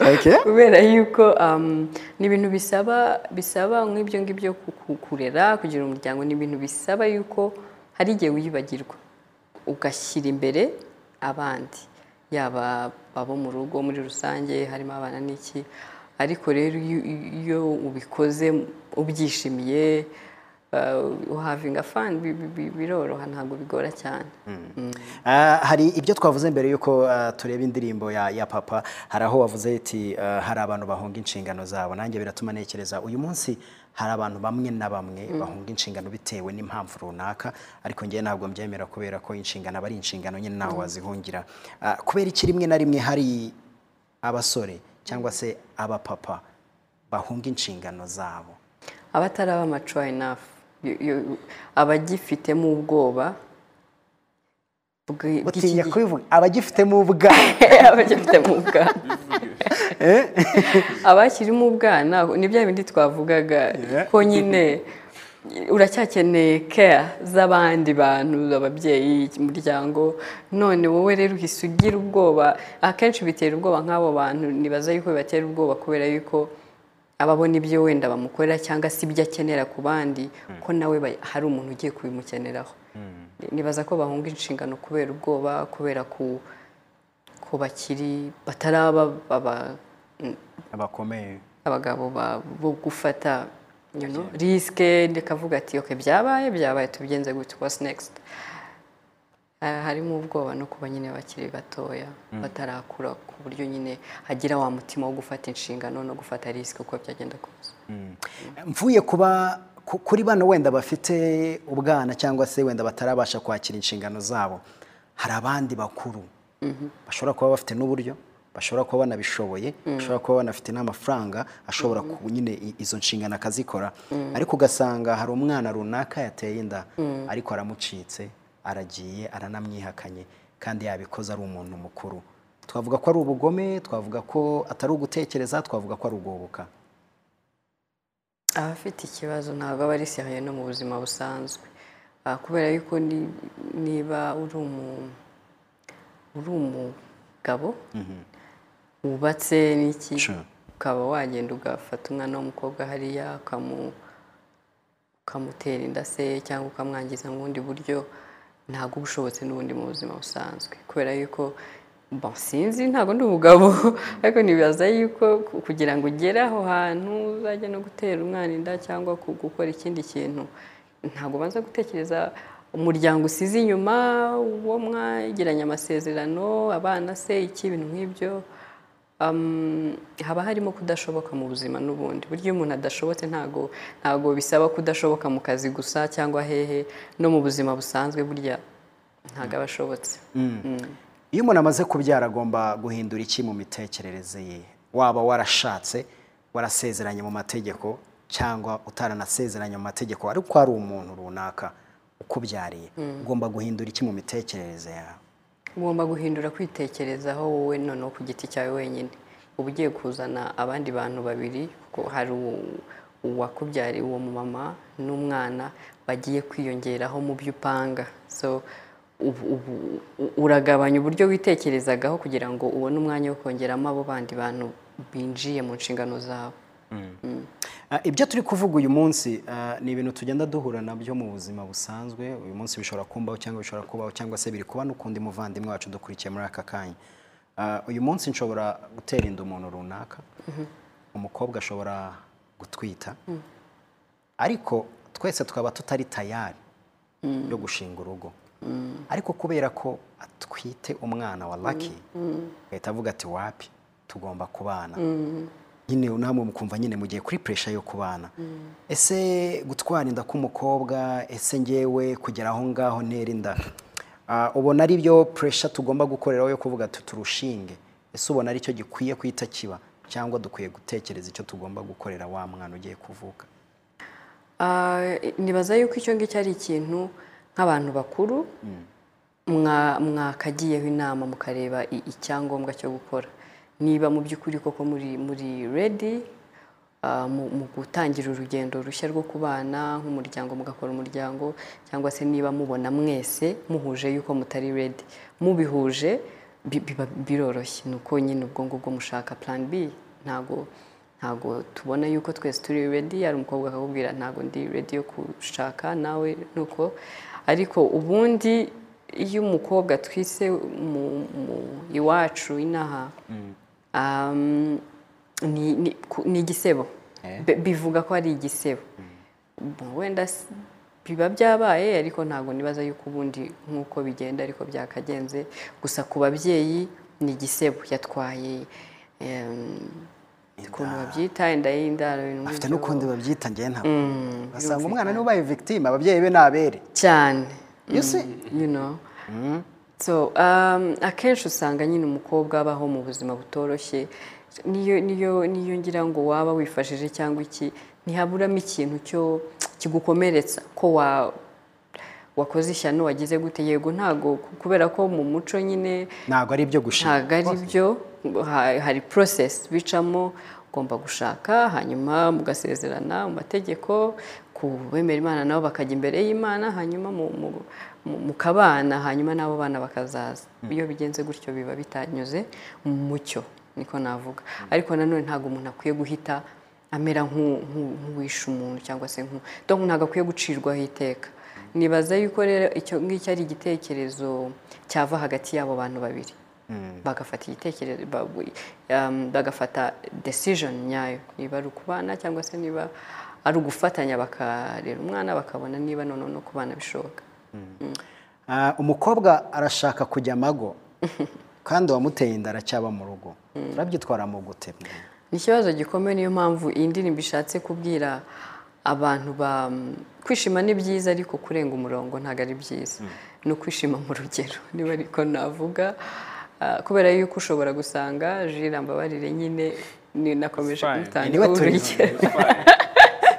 Okay. Kubera yuko um nibintu bisaba bisaba nk'ibyo ngibyo kukurera kugira umuryango nibintu bisaba yuko hari giye uyibagirwa ugashyira imbere abandi yaba babo mu rugo muri rusange harimo abana n'iki ariko rero iyo ubikoze ubyishimiye Uh, having a fun biroroha ntago bigora cyane. Hari ibyo twavuze mbere yuko tureba indirimbo ya papa haraho wavuze ati hari abantu bahunga inshingano zabo nange biratuma nekereza uyu munsi hari abantu bamwe na bamwe bahunga inshingano bitewe n'impamvu runaka ariko ngiye ntabwo mbyemera kubera ko inshingano ari inshingano nyine naho wazihungira kubera iki rimwe na rimwe hari abasore cyangwa se aba papa bahunga inshingano zabo abataraba mature enough abagifitemo ubwoba butinya kwivuga abagifitemo ubwana abagifitemo ubwana eh abakirimo ubwana nibya bindi twavugaga ko nyine uracyakeneye care z'abandi bantu ababyeyi umuryango none wowe rero uhisugira ubwoba akenshi bitera ubwoba nk'abo bantu nibaza yuko batera ubwoba kubera yuko ababona ibyo wenda bamukorera cyangwa se ibyo akenera ku bandi ko nawe hari umuntu ugiye kubimukeneraho nibaza ko bahunga inshingano kubera ubwoba kubera ku ko bakiri bataraba abakomeye abagabo bo gufata you know risk ndikavuga ati okay byabaye byabaye tubigenze gute what's next harimo ubwoba no kuba nyine bakiri batoya batarakura ku buryo nyine hagira wa mutima wo gufata inshingano no gufata risk uko byagenda kose mvuye kuba kuri bano wenda bafite ubwana cyangwa se wenda batarabasha kwakira inshingano zabo hari abandi bakuru bashobora kuba bafite n'uburyo bashobora kuba banabishoboye bashobora kuba banafite n'amafaranga ashobora nyine izo nshingano akazikora ariko ugasanga hari umwana runaka yateye inda ariko aramucitse aragiye aranamyihakanye kandi yabikoze ari umuntu mukuru twavuga ko ari ubugome twavuga ko atari ugutekereza twavuga ko ari ugoboka afite ikibazo ntago bari seriye no mu buzima busanzwe kubera yuko niba uri umu uri umugabo ubatse n'iki ukaba wagenda ugafata umwana w'umukobwa hariya ukamu ukamutera inda se cyangwa ukamwangiza mu bundi buryo ntago ubushobotse n'ubundi mu buzima busanzwe kubera yuko basinzi ntago ndi umugabo ariko nibaza yuko kugira ngo ugere aho hantu uzajya no gutera umwana inda cyangwa gukora ikindi kintu ntago banza gutekereza umuryango usize inyuma uwo mwagiranye amasezerano abana se iki bintu nk'ibyo haba harimo kudashoboka mu buzima n'ubundi buryo umuntu adashobotse ntago ntago bisaba kudashoboka mu kazi gusa cyangwa hehe no mu buzima busanzwe burya ntago abashobotse iyo umuntu amaze kubyara agomba guhindura iki mu mitekerereze ye waba warashatse warasezeranye mu mategeko cyangwa utaranasezeranye mu mategeko ariko ari umuntu runaka ukubyariye ugomba guhindura iki mu mitekerereze yawe ugomba guhindura kwitekerezaho wowe none ku giti cyawe wenyine uba ugiye kuzana abandi bantu babiri kuko hari uwakubyara uwo mu mama n'umwana bagiye kwiyongeraho mu by'upanga so uragabanya uburyo witekerezagaho kugira ngo ubone umwanya wo kongeramo abo bandi bantu binjiye mu nshingano zabo ibyo turi kuvuga uyu munsi ni ibintu tugenda duhura nabyo mu buzima busanzwe uyu munsi bishobora kumbaho cyangwa bishobora kubaho cyangwa se biri kuba n'ukundi muvandimwe wacu dukurikiye muri aka kanya uyu munsi nshobora gutera inda umuntu runaka umukobwa ashobora gutwita ariko twese tukaba tutari tayari yo gushinga urugo ariko kubera ko atwite umwana wa Lucky ahita avuga ati wapi tugomba kubana nyine unamwe mukumva nyine mugiye kuri pressure yo kubana ese gutwara inda k'umukobwa ese ngewe kugera aho ngaho ntera inda ubona ari byo pressure tugomba gukoreraho yo kuvuga tuturushinge ese ubona ari cyo gikwiye kwita kiba cyangwa dukwiye gutekereza icyo tugomba gukorera wa mwana ugiye kuvuka nibaza yuko icyo ngicyo ari ikintu nk'abantu bakuru mwakagiyeho inama mukareba icyangombwa cyo gukora niba mu byukuri koko muri muri ready mu gutangira urugendo rushya rwo kubana nk'umuryango mugakora umuryango cyangwa se niba mubona mwese muhuje yuko mutari ready mubihuje biroroshye nuko nyine ubwo ngubwo mushaka plan B ntago ntago tubona yuko twese turi ready ari umukobwa akakubwira ntago ndi ready yo kushaka nawe nuko ariko ubundi iyo umukobwa twise mu iwacu inaha um ni ni gisebo bivuga ko ari igisebo wenda biba byabaye ariko ntago nibaza yuko ubundi nkuko bigenda ariko byakagenze gusa ku babyeyi ni igisebo yatwaye ikuntu babyita indahindaro ibintu afite n'ukundi babyita ngiye ntabwo basanga umwana niwe ubaye victime ababyeyi be nabere cyane you see you know so um akenshi usanga nyine umukobwa abaho mu buzima butoroshye niyo niyo niyo ngira ngo waba wifashije cyangwa iki ntihaburamo ikintu cyo kigukomeretsa ko wa wakoze ishyano wagize gute yego ntago kubera ko mu muco nyine ntago ari byo gushaka ntago ari byo hari process bicamo ugomba gushaka hanyuma mugasezerana mu mategeko kubemera Imana nabo bakajya imbere y'Imana hanyuma mukabana hanyuma nabo bana bakazaza iyo bigenze gutyo biba bitanyuze mu mucyo niko navuga ariko nanone ntago umuntu akwiye guhita amera nk'uwisha umuntu cyangwa se nku donc ntago akwiye gucirwa hiteka nibaza yuko rero icyo ngicyo ari igitekerezo cyava hagati yabo bantu babiri bagafata igitekerezo bagafata decision nyayo niba ari kubana cyangwa se niba ari gufatanya bakarera umwana bakabona niba none no kubana bishoboka umukobwa arashaka kujya mago kandi wamuteye indara cyaba mu rugo turabyitwara mu gute ni ikibazo gikomeye niyo mpamvu indini bishatse kubwira abantu ba kwishima ni byiza ariko kurenga umurongo ntago ari byiza no kwishima mu rugero niba ariko navuga kubera yuko ushobora gusanga jiramba barire nyine ni nakomeje gutanga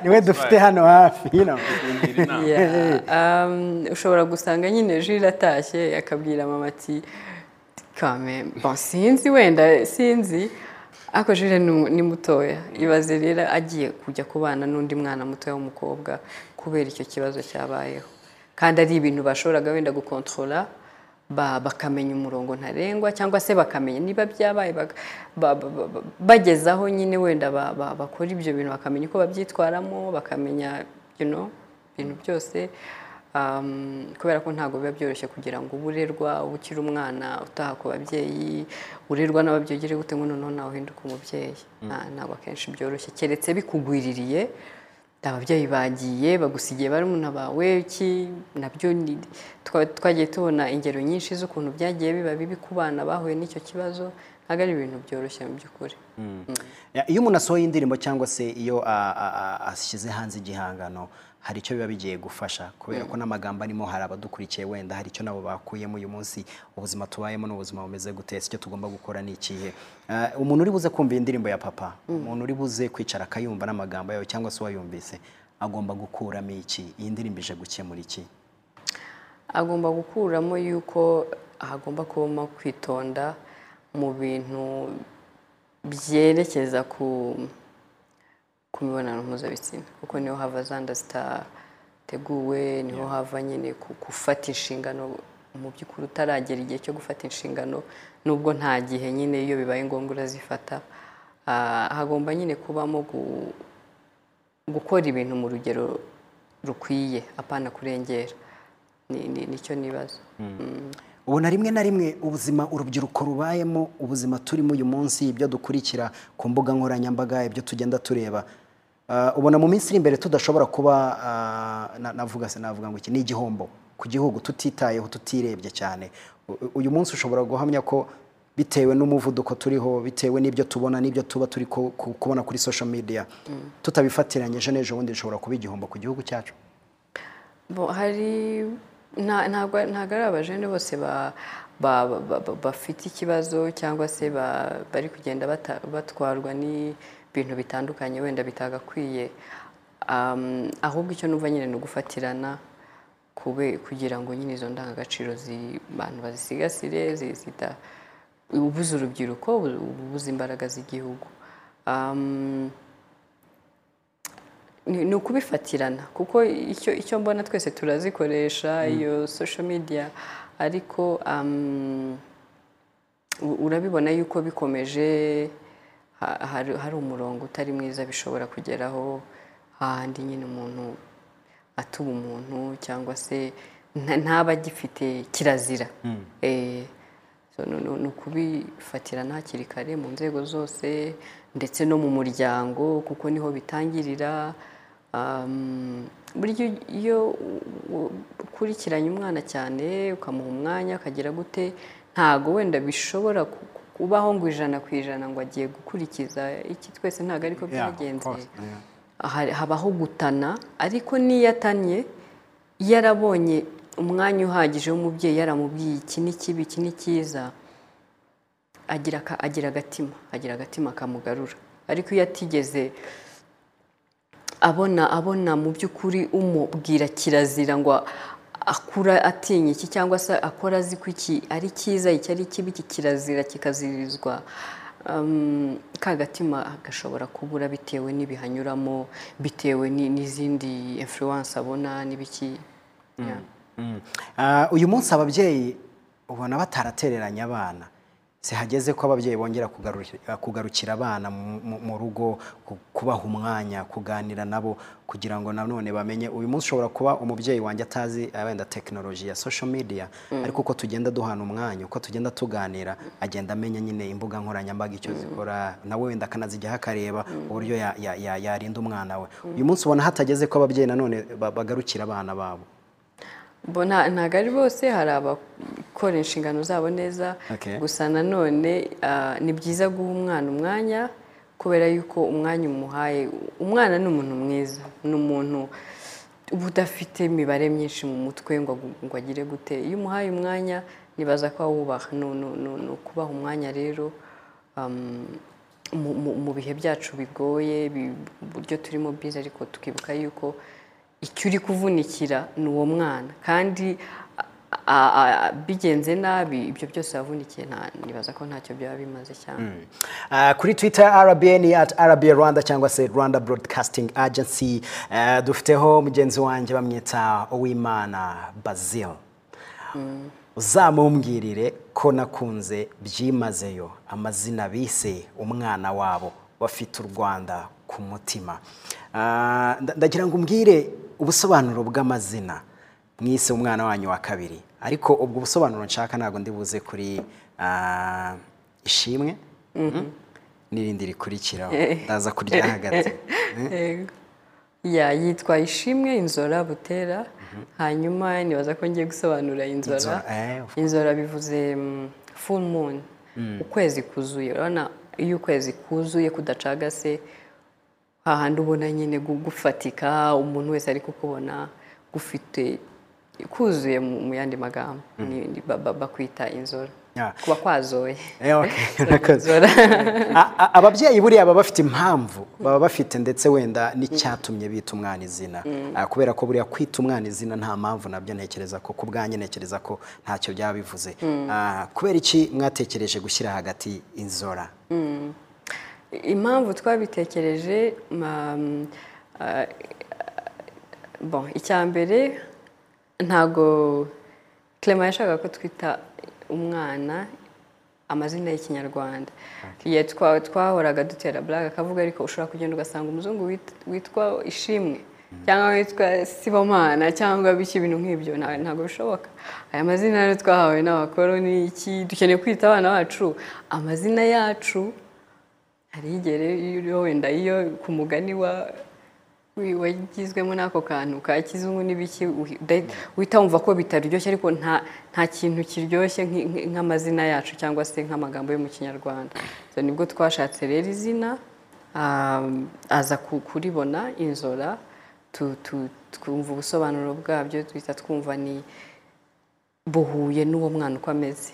niwe dufite hano hafi nyina um ushobora gusanga nyine jiratashye akabwira mama ati kame bon sinzi wenda sinzi akojire ni mutoya ibazerera agiye kujya kubana n'undi mwana mutoya w'umukobwa kubera icyo kibazo cyabayeho kandi ari ibintu bashoraga wenda gukontrola bakamenya umurongo ntarengwa cyangwa se bakamenya niba byabaye bagezaho nyine wenda bakora ibyo bintu bakamenya ko babyitwaramo bakamenya you know bintu byose um kubera ko ntago biba byoroshye kugira ngo uburerwa ubukira umwana utaha ku babyeyi urerwa n'ababyogere gute ngo none naho hinduka umubyeyi ntago akenshi byoroshye keretse bikugwiririye ababyeyi bagiye bagusigiye bari mu nabawe iki nabyo twagiye tubona ingero nyinshi z'ukuntu byagiye biba bibi kubana bahuye n'icyo kibazo ntago ari ibintu byoroshye mu byukuri iyo umuntu asohoye indirimbo cyangwa se iyo ashyize hanze igihangano hari icyo biba bigiye gufasha kubera ko namagambo arimo hari abadukurikiye wenda hari icyo nabo bakuyemo uyu munsi ubuzima tubayemo n'ubuzima bumeze gutese cyo tugomba gukora nikihe umuntu uri buze kumva indirimbo ya papa umuntu uri buze kwicara akayumva namagambo yayo cyangwa se wayumvise agomba gukuramo iki iyi ndirimbo ije gukemura iki agomba gukuramo yuko agomba kuba kwitonda mu bintu byerekeza ku kumibonano mpuzabitsina kuko niho hava zanda zitateguwe niho hava nyine gufata inshingano mu by'ukuri utaragera igihe cyo gufata inshingano nubwo nta gihe nyine iyo bibaye ngombwa urazifata hagomba nyine kubamo gukora ibintu mu rugero rukwiye apana kurengera nicyo nibazo ubona rimwe na rimwe ubuzima urubyiruko rubayemo ubuzima turimo uyu munsi ibyo dukurikira ku mbuga nkoranyambaga ibyo tugenda tureba ubona mu minsi iri imbere tudashobora kuba navuga se navuga ngo iki ni igihombo ku gihugu tutitayeho tutirebye cyane uyu munsi ushobora guhamya ko bitewe n'umuvuduko turiho bitewe n'ibyo tubona n'ibyo tuba turi kubona kuri social media tutabifatiranyije n'ejo bundi ushobora kuba igihombo ku gihugu cyacu bo hari na ntago ntagarabajene bose ba bafite ikibazo cyangwa se bari kugenda batwarwa ni bintu bitandukanye wenda bitagakwiye um ahubwo icyo numva nyine no gufatirana kube kugira ngo nyine izo ndangagaciro z'abantu bazisigasire zita ubuze urubyiruko ubuze imbaraga z'igihugu um ni ukubifatirana kuko icyo icyo mbona twese turazikoresha iyo social media ariko urabibona yuko bikomeje hari umurongo utari mwiza bishobora kugeraho ahandi nyine umuntu atuba umuntu cyangwa se ntaba gifite kirazira eh so nukubifatirana hakiri kare mu nzego zose ndetse no mu muryango kuko niho bitangirira buryo iyo ukurikiranye umwana cyane ukamuha umwanya akagira gute ntago wenda bishobora kubaho ngo ijana ku ijana ngo agiye gukurikiza iki twese ntago ariko byagenze habaho gutana ariko niyatanye yarabonye umwanya uhagije w'umubyeyi yaramubwiye iki n'ikibi iki n'ikiza agira agira agatima agira agatima kamugarura ariko yatigeze abona abona mu by'ukuri umubwira kirazira ngo akura atinye iki cyangwa se akora azi kwiki ari kiza iki ari kibi kikirazira kikazirizwa kagatima gashobora kubura bitewe n'ibihanyuramo bitewe n'izindi influence abona nibiki uyu munsi ababyeyi ubona bataratereranya abana se hageze ko ababyeyi bongera kugarukira abana mu rugo kubaha umwanya kuganira nabo kugira ngo nanone bamenye uyu munsi ushobora kuba umubyeyi wanjye atazi wenda technology ya social media ariko uko tugenda duhana umwanya uko tugenda tuganira agenda amenya nyine imbuga nkoranyambaga icyo zikora nawe wenda kanazijya hakareba uburyo yarinda umwana we uyu munsi ubona hatageze ko ababyeyi nanone bagarukira abana babo bona ntago ari bose hari abakora inshingano zabo neza gusa nanone ni byiza guha umwana umwanya kubera yuko umwanya umuhaye umwana ni umuntu mwiza ni umuntu udafite imibare myinshi mu mutwe ngo ngo agire gute iyo umuhaye umwanya nibaza ko wubaha no kubaha umwanya rero mu bihe byacu bigoye buryo turimo biza ariko tukibuka yuko icyo uri kuvunikira ni uwo mwana kandi bigenze nabi ibyo byose yavunikiye nibaza ko ntacyo byaba bimaze cyane kuri Twitter R B A ni at R B A Rwanda cyangwa se Rwanda Broadcasting Agency dufiteho mugenzi wanjye bamwita Uwimana Basil uzamumbwirire ko nakunze byimazeyo amazina bise umwana wabo bafite u Rwanda ku mutima ndagira ngo umbwire ubusobanuro bw'amazina mwise umwana wanyu wa kabiri ariko ubwo busobanuro nshaka ntago ndi buze kuri Ishimwe n'irindi rikurikiraho ndaza kurya hagati ya yitwa Ishimwe Inzora Butera hanyuma nibaza ko ngiye gusobanura inzora inzora bivuze full moon ukwezi kuzuye urabona iyo ukwezi kuzuye kudacagase ahandi ubona nyine gufatika umuntu wese ariko kubona gufite kuzuye mu yandi magambo ni bakwita inzora kuba kwazoye ababyeyi buriya baba bafite impamvu baba bafite ndetse wenda n'icyatumye bita umwana izina kubera ko buriya kwita umwana izina nta mpamvu nabyo ntekereza ko ku bwanjye ntekereza ko ntacyo byaba bivuze kubera iki mwatekereje gushyira hagati inzora impamvu twabitekereje bon icyambere ntago Clement yashaka ko twita umwana amazina y'ikinyarwanda yitwa twahoraga dutera blaga kavuga ariko ushobora kugenda ugasanga umuzungu witwa Ishimwe cyangwa witwa Sibomana cyangwa biki ibintu nk'ibyo ntago bishoboka aya mazina rero twahawe n'abakoroni iki dukeneye kwita abana bacu amazina yacu harigere iyo wenda iyo ku mugani wa wagizwemo nako kantu ka kizungu nibiki witawumva ko bitaryoshye ariko nta nta kintu kiryoshye nk'amazina yacu cyangwa se nk'amagambo yo mu kinyarwanda so nibwo twashatse rero izina aza kuribona inzora twumva ubusobanuro bwabyo twita twumva ni buhuye n'uwo mwana uko ameze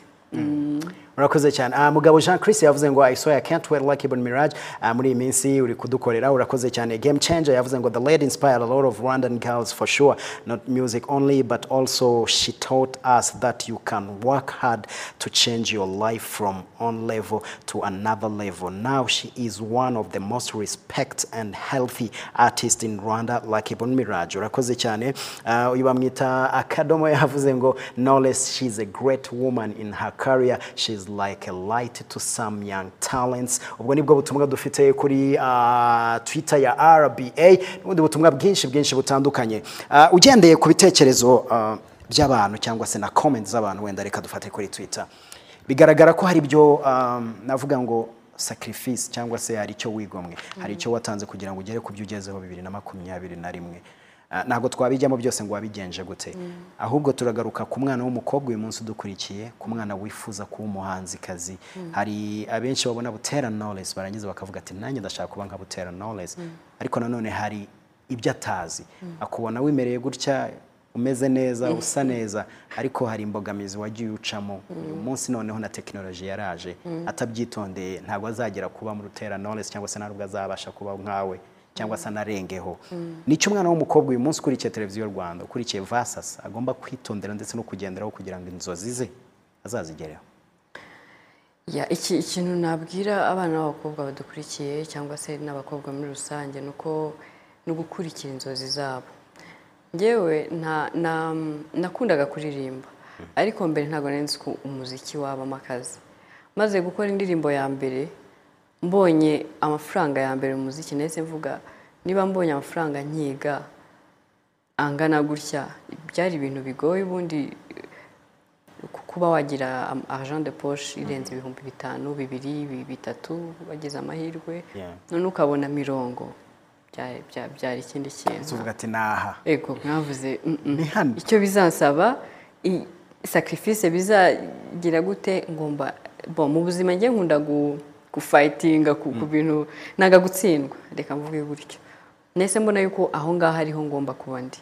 murakoze cyane. Ah mugabo Jean Christ yavuze ngo I saw I can't wear Lakibon Mirage muri iminsi uri kudukorera urakoze cyane. Game changer yavuze ngo the lady inspired a lot of Rwandan girls for sure, not music only but also she taught us that you can work hard to change your life from one level to another level. Now she is one of the most respected and healthy artists in Rwanda, Lakibon Mirage. Urakoze cyane. Uyu bamwita Akadomo yavuze ngo Noles, she's a great woman in her career. She's like a light to some young talents. Ubwo nibwo butumwa dufite kuri Twitter ya R B A. N'ubundi butumwa bwinshi bwinshi butandukanye. Ugendeye ku bitekerezo by'abantu cyangwa se na comments z'abantu wenda reka dufate kuri Twitter. Bigaragara ko hari byo navuga ngo sacrifice cyangwa se hari cyo wigomwe, hari cyo watanze kugira ngo ugere kubyugezeho bibiri na makumyabiri na rimwe. Nago twabijyamo byose ngo wabigenje gute, ahubwo turagaruka ku mwana w'umukobwa uyu munsi dukurikiye, ku mwana wifuza kuba umuhanzi kazi. Hari abenshi babona Butera Knowledge barangiza bakavuga ati nanjye ndashaka kuba nka Butera Knowledge, ariko nanone hari ibyo atazi akubona wimereye gutya umeze neza usa neza, ariko hari imbogamizi wagiye ucamo. Uyu munsi noneho na technology yaraje, atabyitondeye ntabwo azagera kuba mu Butera Knowledge cyangwa se narubwo azabasha kuba nkawe cyangwa sanarengeho. Nico mwana w'umukobwa uyu munsi kuri cye televiziyo Rwanda ukurikiye Vasas agomba kwitondera ndetse no kugenderaho kugira ngo inzozi ze azazigereho. Ya iki ikintu nabwira abana b'abakobwa badukurikiye cyangwa se n'abakobwa muri rusange nuko no gukurikira inzozi zabo. Ngewe na nakundaga kuririmba ariko mbere ntago nzi ko umuziki waba makazi. Maze gukora indirimbo ya mbere mbonye amafaranga ya mbere mu muziki nese mvuga niba mbonye amafaranga nkiga angana gutya byari ibintu bigoye, ubundi kuba wagira argent de poche irenze ibihumbi bitanu bibiri bitatu bageze amahirwe none ukabona mirongo byari byari ikindi kintu uvuga ati naha ego nkavuze icyo bizansaba sacrifice bizagira gute ngomba bo mu buzima ngiye nkunda gu fightinga ku bintu naga gutsindwa reka mvuge gutyo nese mbona yuko aho ngaho ariho ngomba kuba ndi.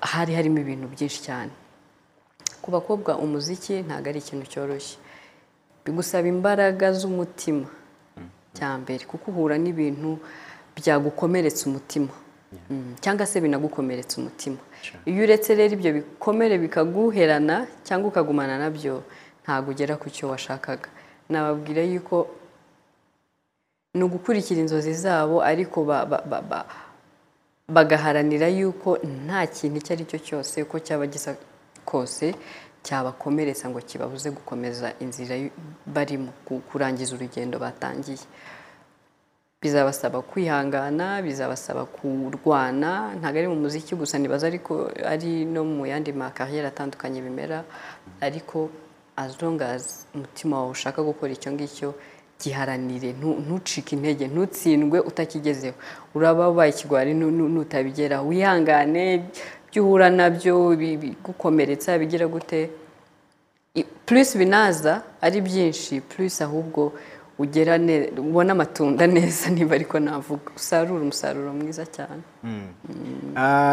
Hari harimo ibintu byinshi cyane ku bakobwa, umuziki ntago ari ikintu cyoroshye, bigusaba imbaraga z'umutima cyambere kuko uhura n'ibintu byagukomeretsa umutima cyangwa se binagukomeretsa umutima. Iyo uretse rero ibyo bikomere bikaguherana cyangwa ukagumana nabyo ntago ugera ku cyo washakaga. Nababwira yuko no gukurikira inzozi zabo ariko bagaharanira yuko nta kintu icyo ari cyo cyose ko cyaba gisa kose cyabakomeretsa ngo kibabuze gukomeza inzira barimo kurangiza urugendo batangiye. Bizabasaba kwihangana, bizabasaba kurwana, ntago ari mu muziki gusa nibaza ariko ari no mu yandi makariyeri atandukanye bimera, ariko as long as umutima wawe ushaka gukora icyo ngicyo giharanire ntucike intege ntutsindwe utakigezeho. Uraba ubaye ikigwari nutabigera wihangane byuhura nabyo gukomeretsa bigira gute plus binaza ari byinshi plus ahubwo ugera ubona amatunda neza niba ariko navuga usarura umusaruro mwiza cyane.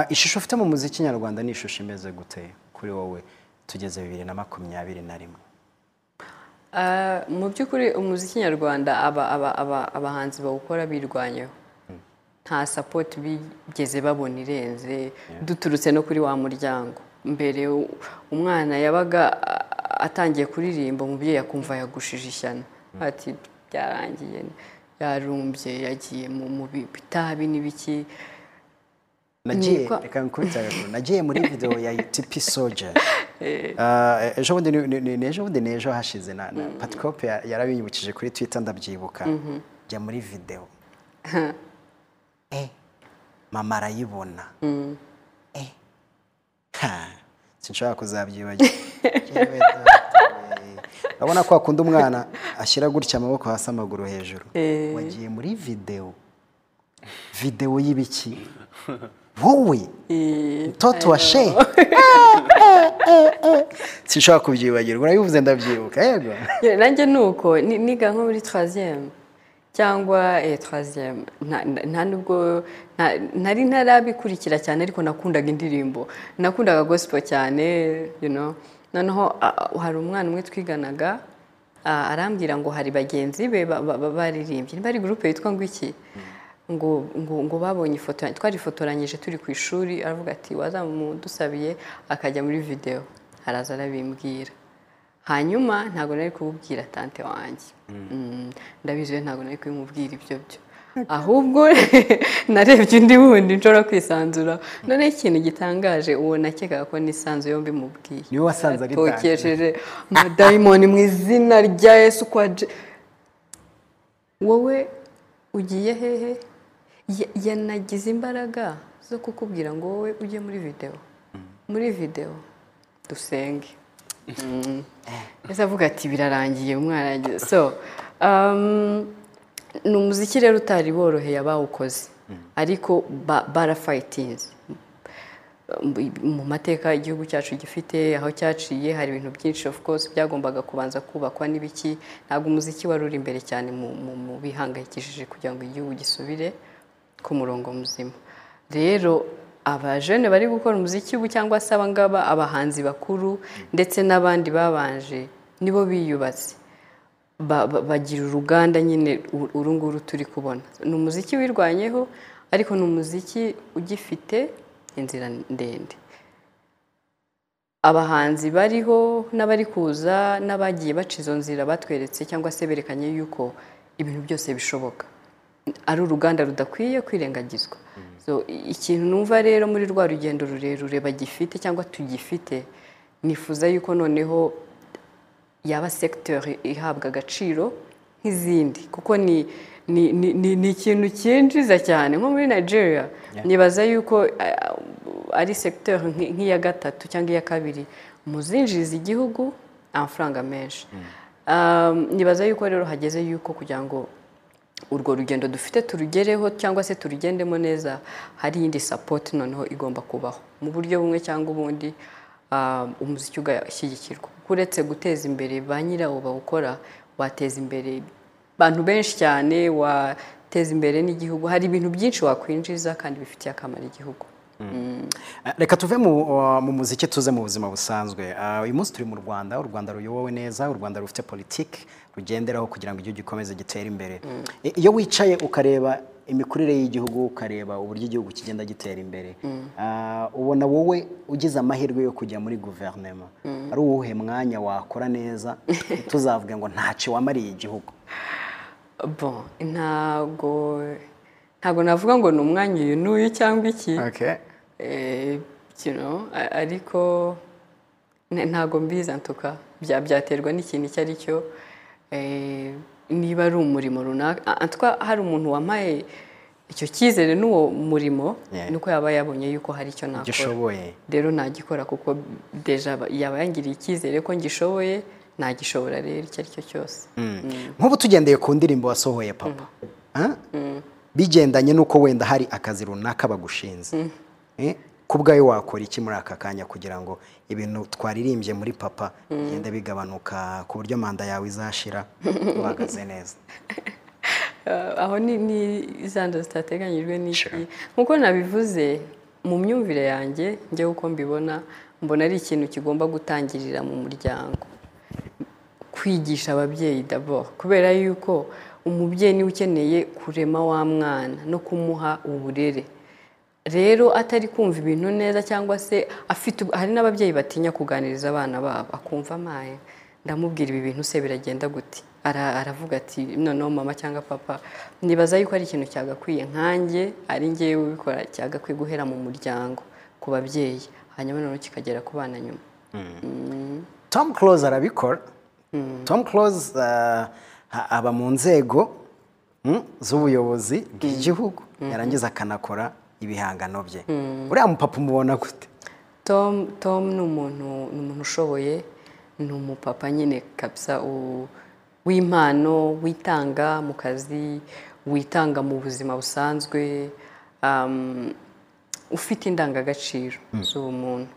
Ishusho ufite mu muziki nyarwanda ni ishusho imeze gute kuri wowe tugeze bibiri na makumyabiri na rimwe? Mu by'ukuri umuziki nyarwanda abahanzi bawukora birwanyeho, nta support bigeze babona irenze duturutse no kuri wa muryango. Mbere umwana yabaga atangiye kuririmba umubyeyi akumva yagushije ishyano ati byarangiye yarumbye yagiye mu bitabi n'ibiki. Nagiye reka nkubitare nagiye muri video ya T P Soldier eh ejo bundi n'ejo bundi n'ejo hashize na Patcop yarabinyibukije kuri Twitter ndabyibuka jya muri video eh mama arayibona eh ha sinshaka kuzabyibagira abona ko akunda umwana ashyira gutya amaboko hasi amaguru hejuru. Wagiye muri video video y'ibiki wowe mtoto wa she sinshaka kubyibagira urabivuze ndabyibuka yego nanjye nuko niga nko muri troisième cyangwa troisième nta nubwo nari ntarabikurikira cyane ariko nakundaga indirimbo nakundaga gospel cyane you know noneho hari umwana umwe twiganaga arambwira ngo hari bagenzi be baririmbye bari groupe yitwa ngo iki ngo ngo ngo babonye ifoto twarifotoranyije turi ku ishuri aravuga ati wazamudusabiye akajya muri video araza arabimbwira hanyuma ntago nari kububwira tante wanjye ndabiziwe ntago nari kubimubwira ibyo byo ahubwo narebye ndi wundi nshora kwisanzura none ikintu gitangaje uwo nakekaga ko nisanzu yo mbimubwiye niwe wasanze ari tokesheje mu diamond mu izina rya Yesu kwa wowe ugiye hehe yanagize imbaraga zo kukubwira ngo wowe uje muri video muri video dusenge esavuga ati birarangiye umwaragiye so um n'umuziki rero utari boroheye abawukoze ariko bara fightings mu mateka igihugu cyacu gifite aho cyaciye hari ibintu byinshi of course byagombaga kubanza kubakwa nibiki ntabwo umuziki wari uri imbere cyane mu bihangayikishije kugira ngo igihugu gisubire ku murongo muzima rero abajene bari gukora umuziki ubu cyangwa asaba ngaba abahanzi bakuru ndetse nabandi babanje nibo biyubatse bagira uruganda nyine urunguru turi kubona n'umuziki wirwanyeho ariko n'umuziki ugifite inzira ndende abahanzi bariho n'abari kuza n'abagiye baca izo nzira batweretse cyangwa se berekanye yuko ibintu byose bishoboka ari uruganda rudakwiye kwirengagizwa so ikintu numva rero muri rwa rugendo rurerure bagifite cyangwa tugifite nifuza yuko noneho yaba secteur ihabwa agaciro nk'izindi kuko ni ni ni ikintu cyinjiza cyane nko muri Nigeria nibaza yuko ari secteur nk'iya gatatu cyangwa iya kabiri muzinjiza igihugu amafaranga menshi nibaza yuko rero hageze yuko kugira ngo urwo rugendo dufite turugereho cyangwa se turugendemo neza hari indi support noneho igomba kubaho mu buryo bumwe cyangwa ubundi umuziki ugashyigikirwa kuretse guteza imbere ba nyirawo bawukora wateza imbere abantu benshi cyane wateza imbere n'igihugu hari ibintu byinshi wakwinjiza kandi bifitiye akamaro igihugu reka tuve mu muziki tuze mu buzima busanzwe uyu munsi turi mu Rwanda u Rwanda ruyobowe neza u Rwanda rufite politiki rugenderaho kugira ngo igihugu gikomeze gitere imbere iyo wicaye ukareba imikurire y'igihugu ukareba uburyo igihugu kigenda gitera imbere ubona wowe ugize amahirwe yo kujya muri gouvernement ari uwuhe mwanya wakora neza tuzavuga ngo ntacyo wamariye igihugu bon ntago ntago navuga ngo ni umwanya uyu n'uyu cyangwa iki okay eh you know ariko ntago mbiza ntuka bya byaterwa n'ikintu icyo ari cyo eh niba ari umurimo runaka atwa hari umuntu wamaye icyo cyizere n'uwo murimo nuko yaba yabonye yuko hari icyo nakora rero nagikora kuko deja yaba yangiriye icyizere ko ngishoboye nagishobora rero icyo aricyo cyose nk'ubu tugendeye ku ndirimbo wasohoye papa bigendanye nuko wenda hari akazi runaka bagushinze kubwayo wakora iki muri aka kanya kugira ngo ibintu twaririmbye muri papa yenda bigabanuka ku buryo manda yawe izashira wagaze neza aho ni ni izando zitateganyijwe n'iki nkuko nabivuze mu myumvire yanjye njye uko mbibona mbona ari ikintu kigomba gutangirira mu muryango kwigisha ababyeyi d'abord kubera yuko umubyeyi ni ukeneye kurema wa mwana no kumuha uburere rero atari kumva ibintu neza cyangwa se afite hari nababyeyi batinya kuganiriza abana babo akumva amaye ndamubwira ibi bintu se biragenda gute aravuga ati none mama cyangwa papa nibaza yuko ari ikintu cyagakwiye nkanjye ari ngiye ubikora cyagakwiye guhera mu muryango ku babyeyi hanyuma none kikagera ku bana nyuma Tom Close arabikora Tom Close aba mu nzego z'ubuyobozi bw'igihugu yarangiza akanakora ibihangano bye uriya mupapa umubona gute Tom Tom n'umuntu n'umuntu ushoboye n'umupapa nyine kabisa w'impano witanga mu kazi witanga mu buzima busanzwe um ufite indangagaciro z'umuntu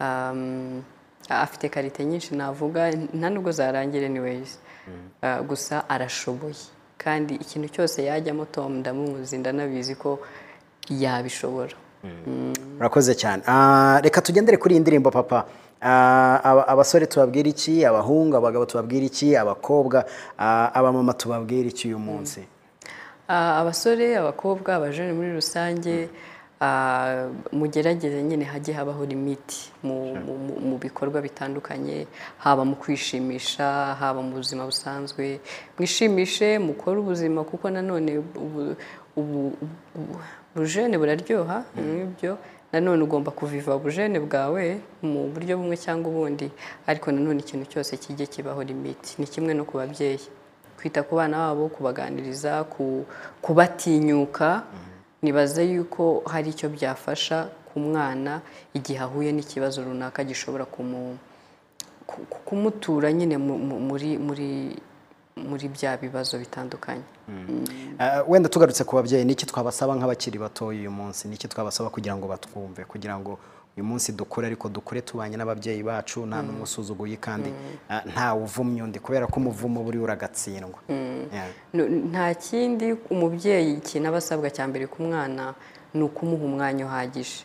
um afite karite nyinshi navuga nta nubwo zarangire anyways gusa arashoboye kandi ikintu cyose yajyamo Tom ndamuzi ndanabizi ko yabishobora. Urakoze cyane. Ah reka tugendere kuri indirimbo papa abasore tubabwira iki, abahungu, abagabo tubabwira iki, abakobwa, abamama tubabwira iki uyu munsi? Abasore, abakobwa, abajene muri rusange, mugerageze nyine hajye habaho limiti mu bikorwa bitandukanye, haba mu kwishimisha, haba mu buzima busanzwe. Mwishimishe, mukora ubuzima, kuko nanone ubujene buraryoha, n'ibyo nanone ugomba kuviva ubujene bwawe mu buryo bumwe cyangwa ubundi, ariko nanone ikintu cyose kijye kibaho limiti. Ni kimwe no ku babyeyi, kwita ku bana babo, kubaganiriza, kubatinyuka. Nibaze yuko hari icyo byafasha ku mwana igihe ahuye n'ikibazo runaka gishobora kumutura nyine muri muri muri bya bibazo bitandukanye. Wenda tugarutse ku babyeyi, n'iki twabasaba nk'abakiri batoye uyu munsi? N'iki twabasaba kugira ngo batwumve, kugira ngo uyu munsi dukure, ariko dukure tubanye n'ababyeyi bacu, nta n'umusuzuguye kandi nta uvumye undi, kubera ko umuvumo buri uragatsindwa. Nta kindi umubyeyi ikintu abasabwa cya mbere ku mwana ni ukumuha umwanya uhagije.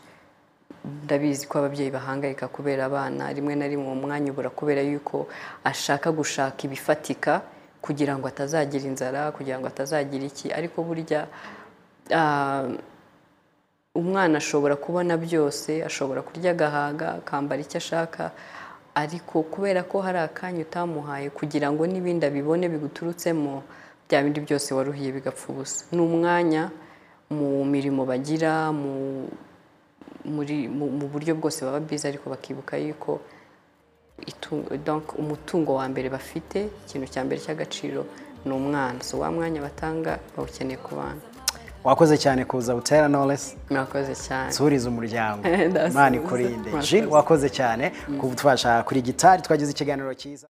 Ndabizi ko ababyeyi bahangayika kubera abana, rimwe na rimwe umwanya ubura kubera yuko ashaka gushaka ibifatika kugira ngo atazagira inzara, kugira ngo atazagira iki, ariko burya umwana ashobora kubona byose, ashobora kurya gahaga, akambara icyo ashaka, ariko kubera ko hari akanya utamuhaye kugira ngo n'ibindi abibone biguturutsemo, bya bindi byose waruhiye bigapfa ubusa. Ni umwanya mu mirimo bagira, mu buryo bwose baba bwiza, ariko bakibuka yuko umutungo wa mbere bafite, ikintu cya mbere cy'agaciro ni umwana. So wa mwanya batanga bawukeneye ku bana. Wakoze cyane kuza Butera Knowledge. Mwakoze cyane. Turiza umuryango. Mani kurinde. Wakoze cyane kubutwasha kuri gitari, twagize ikiganiro cyiza.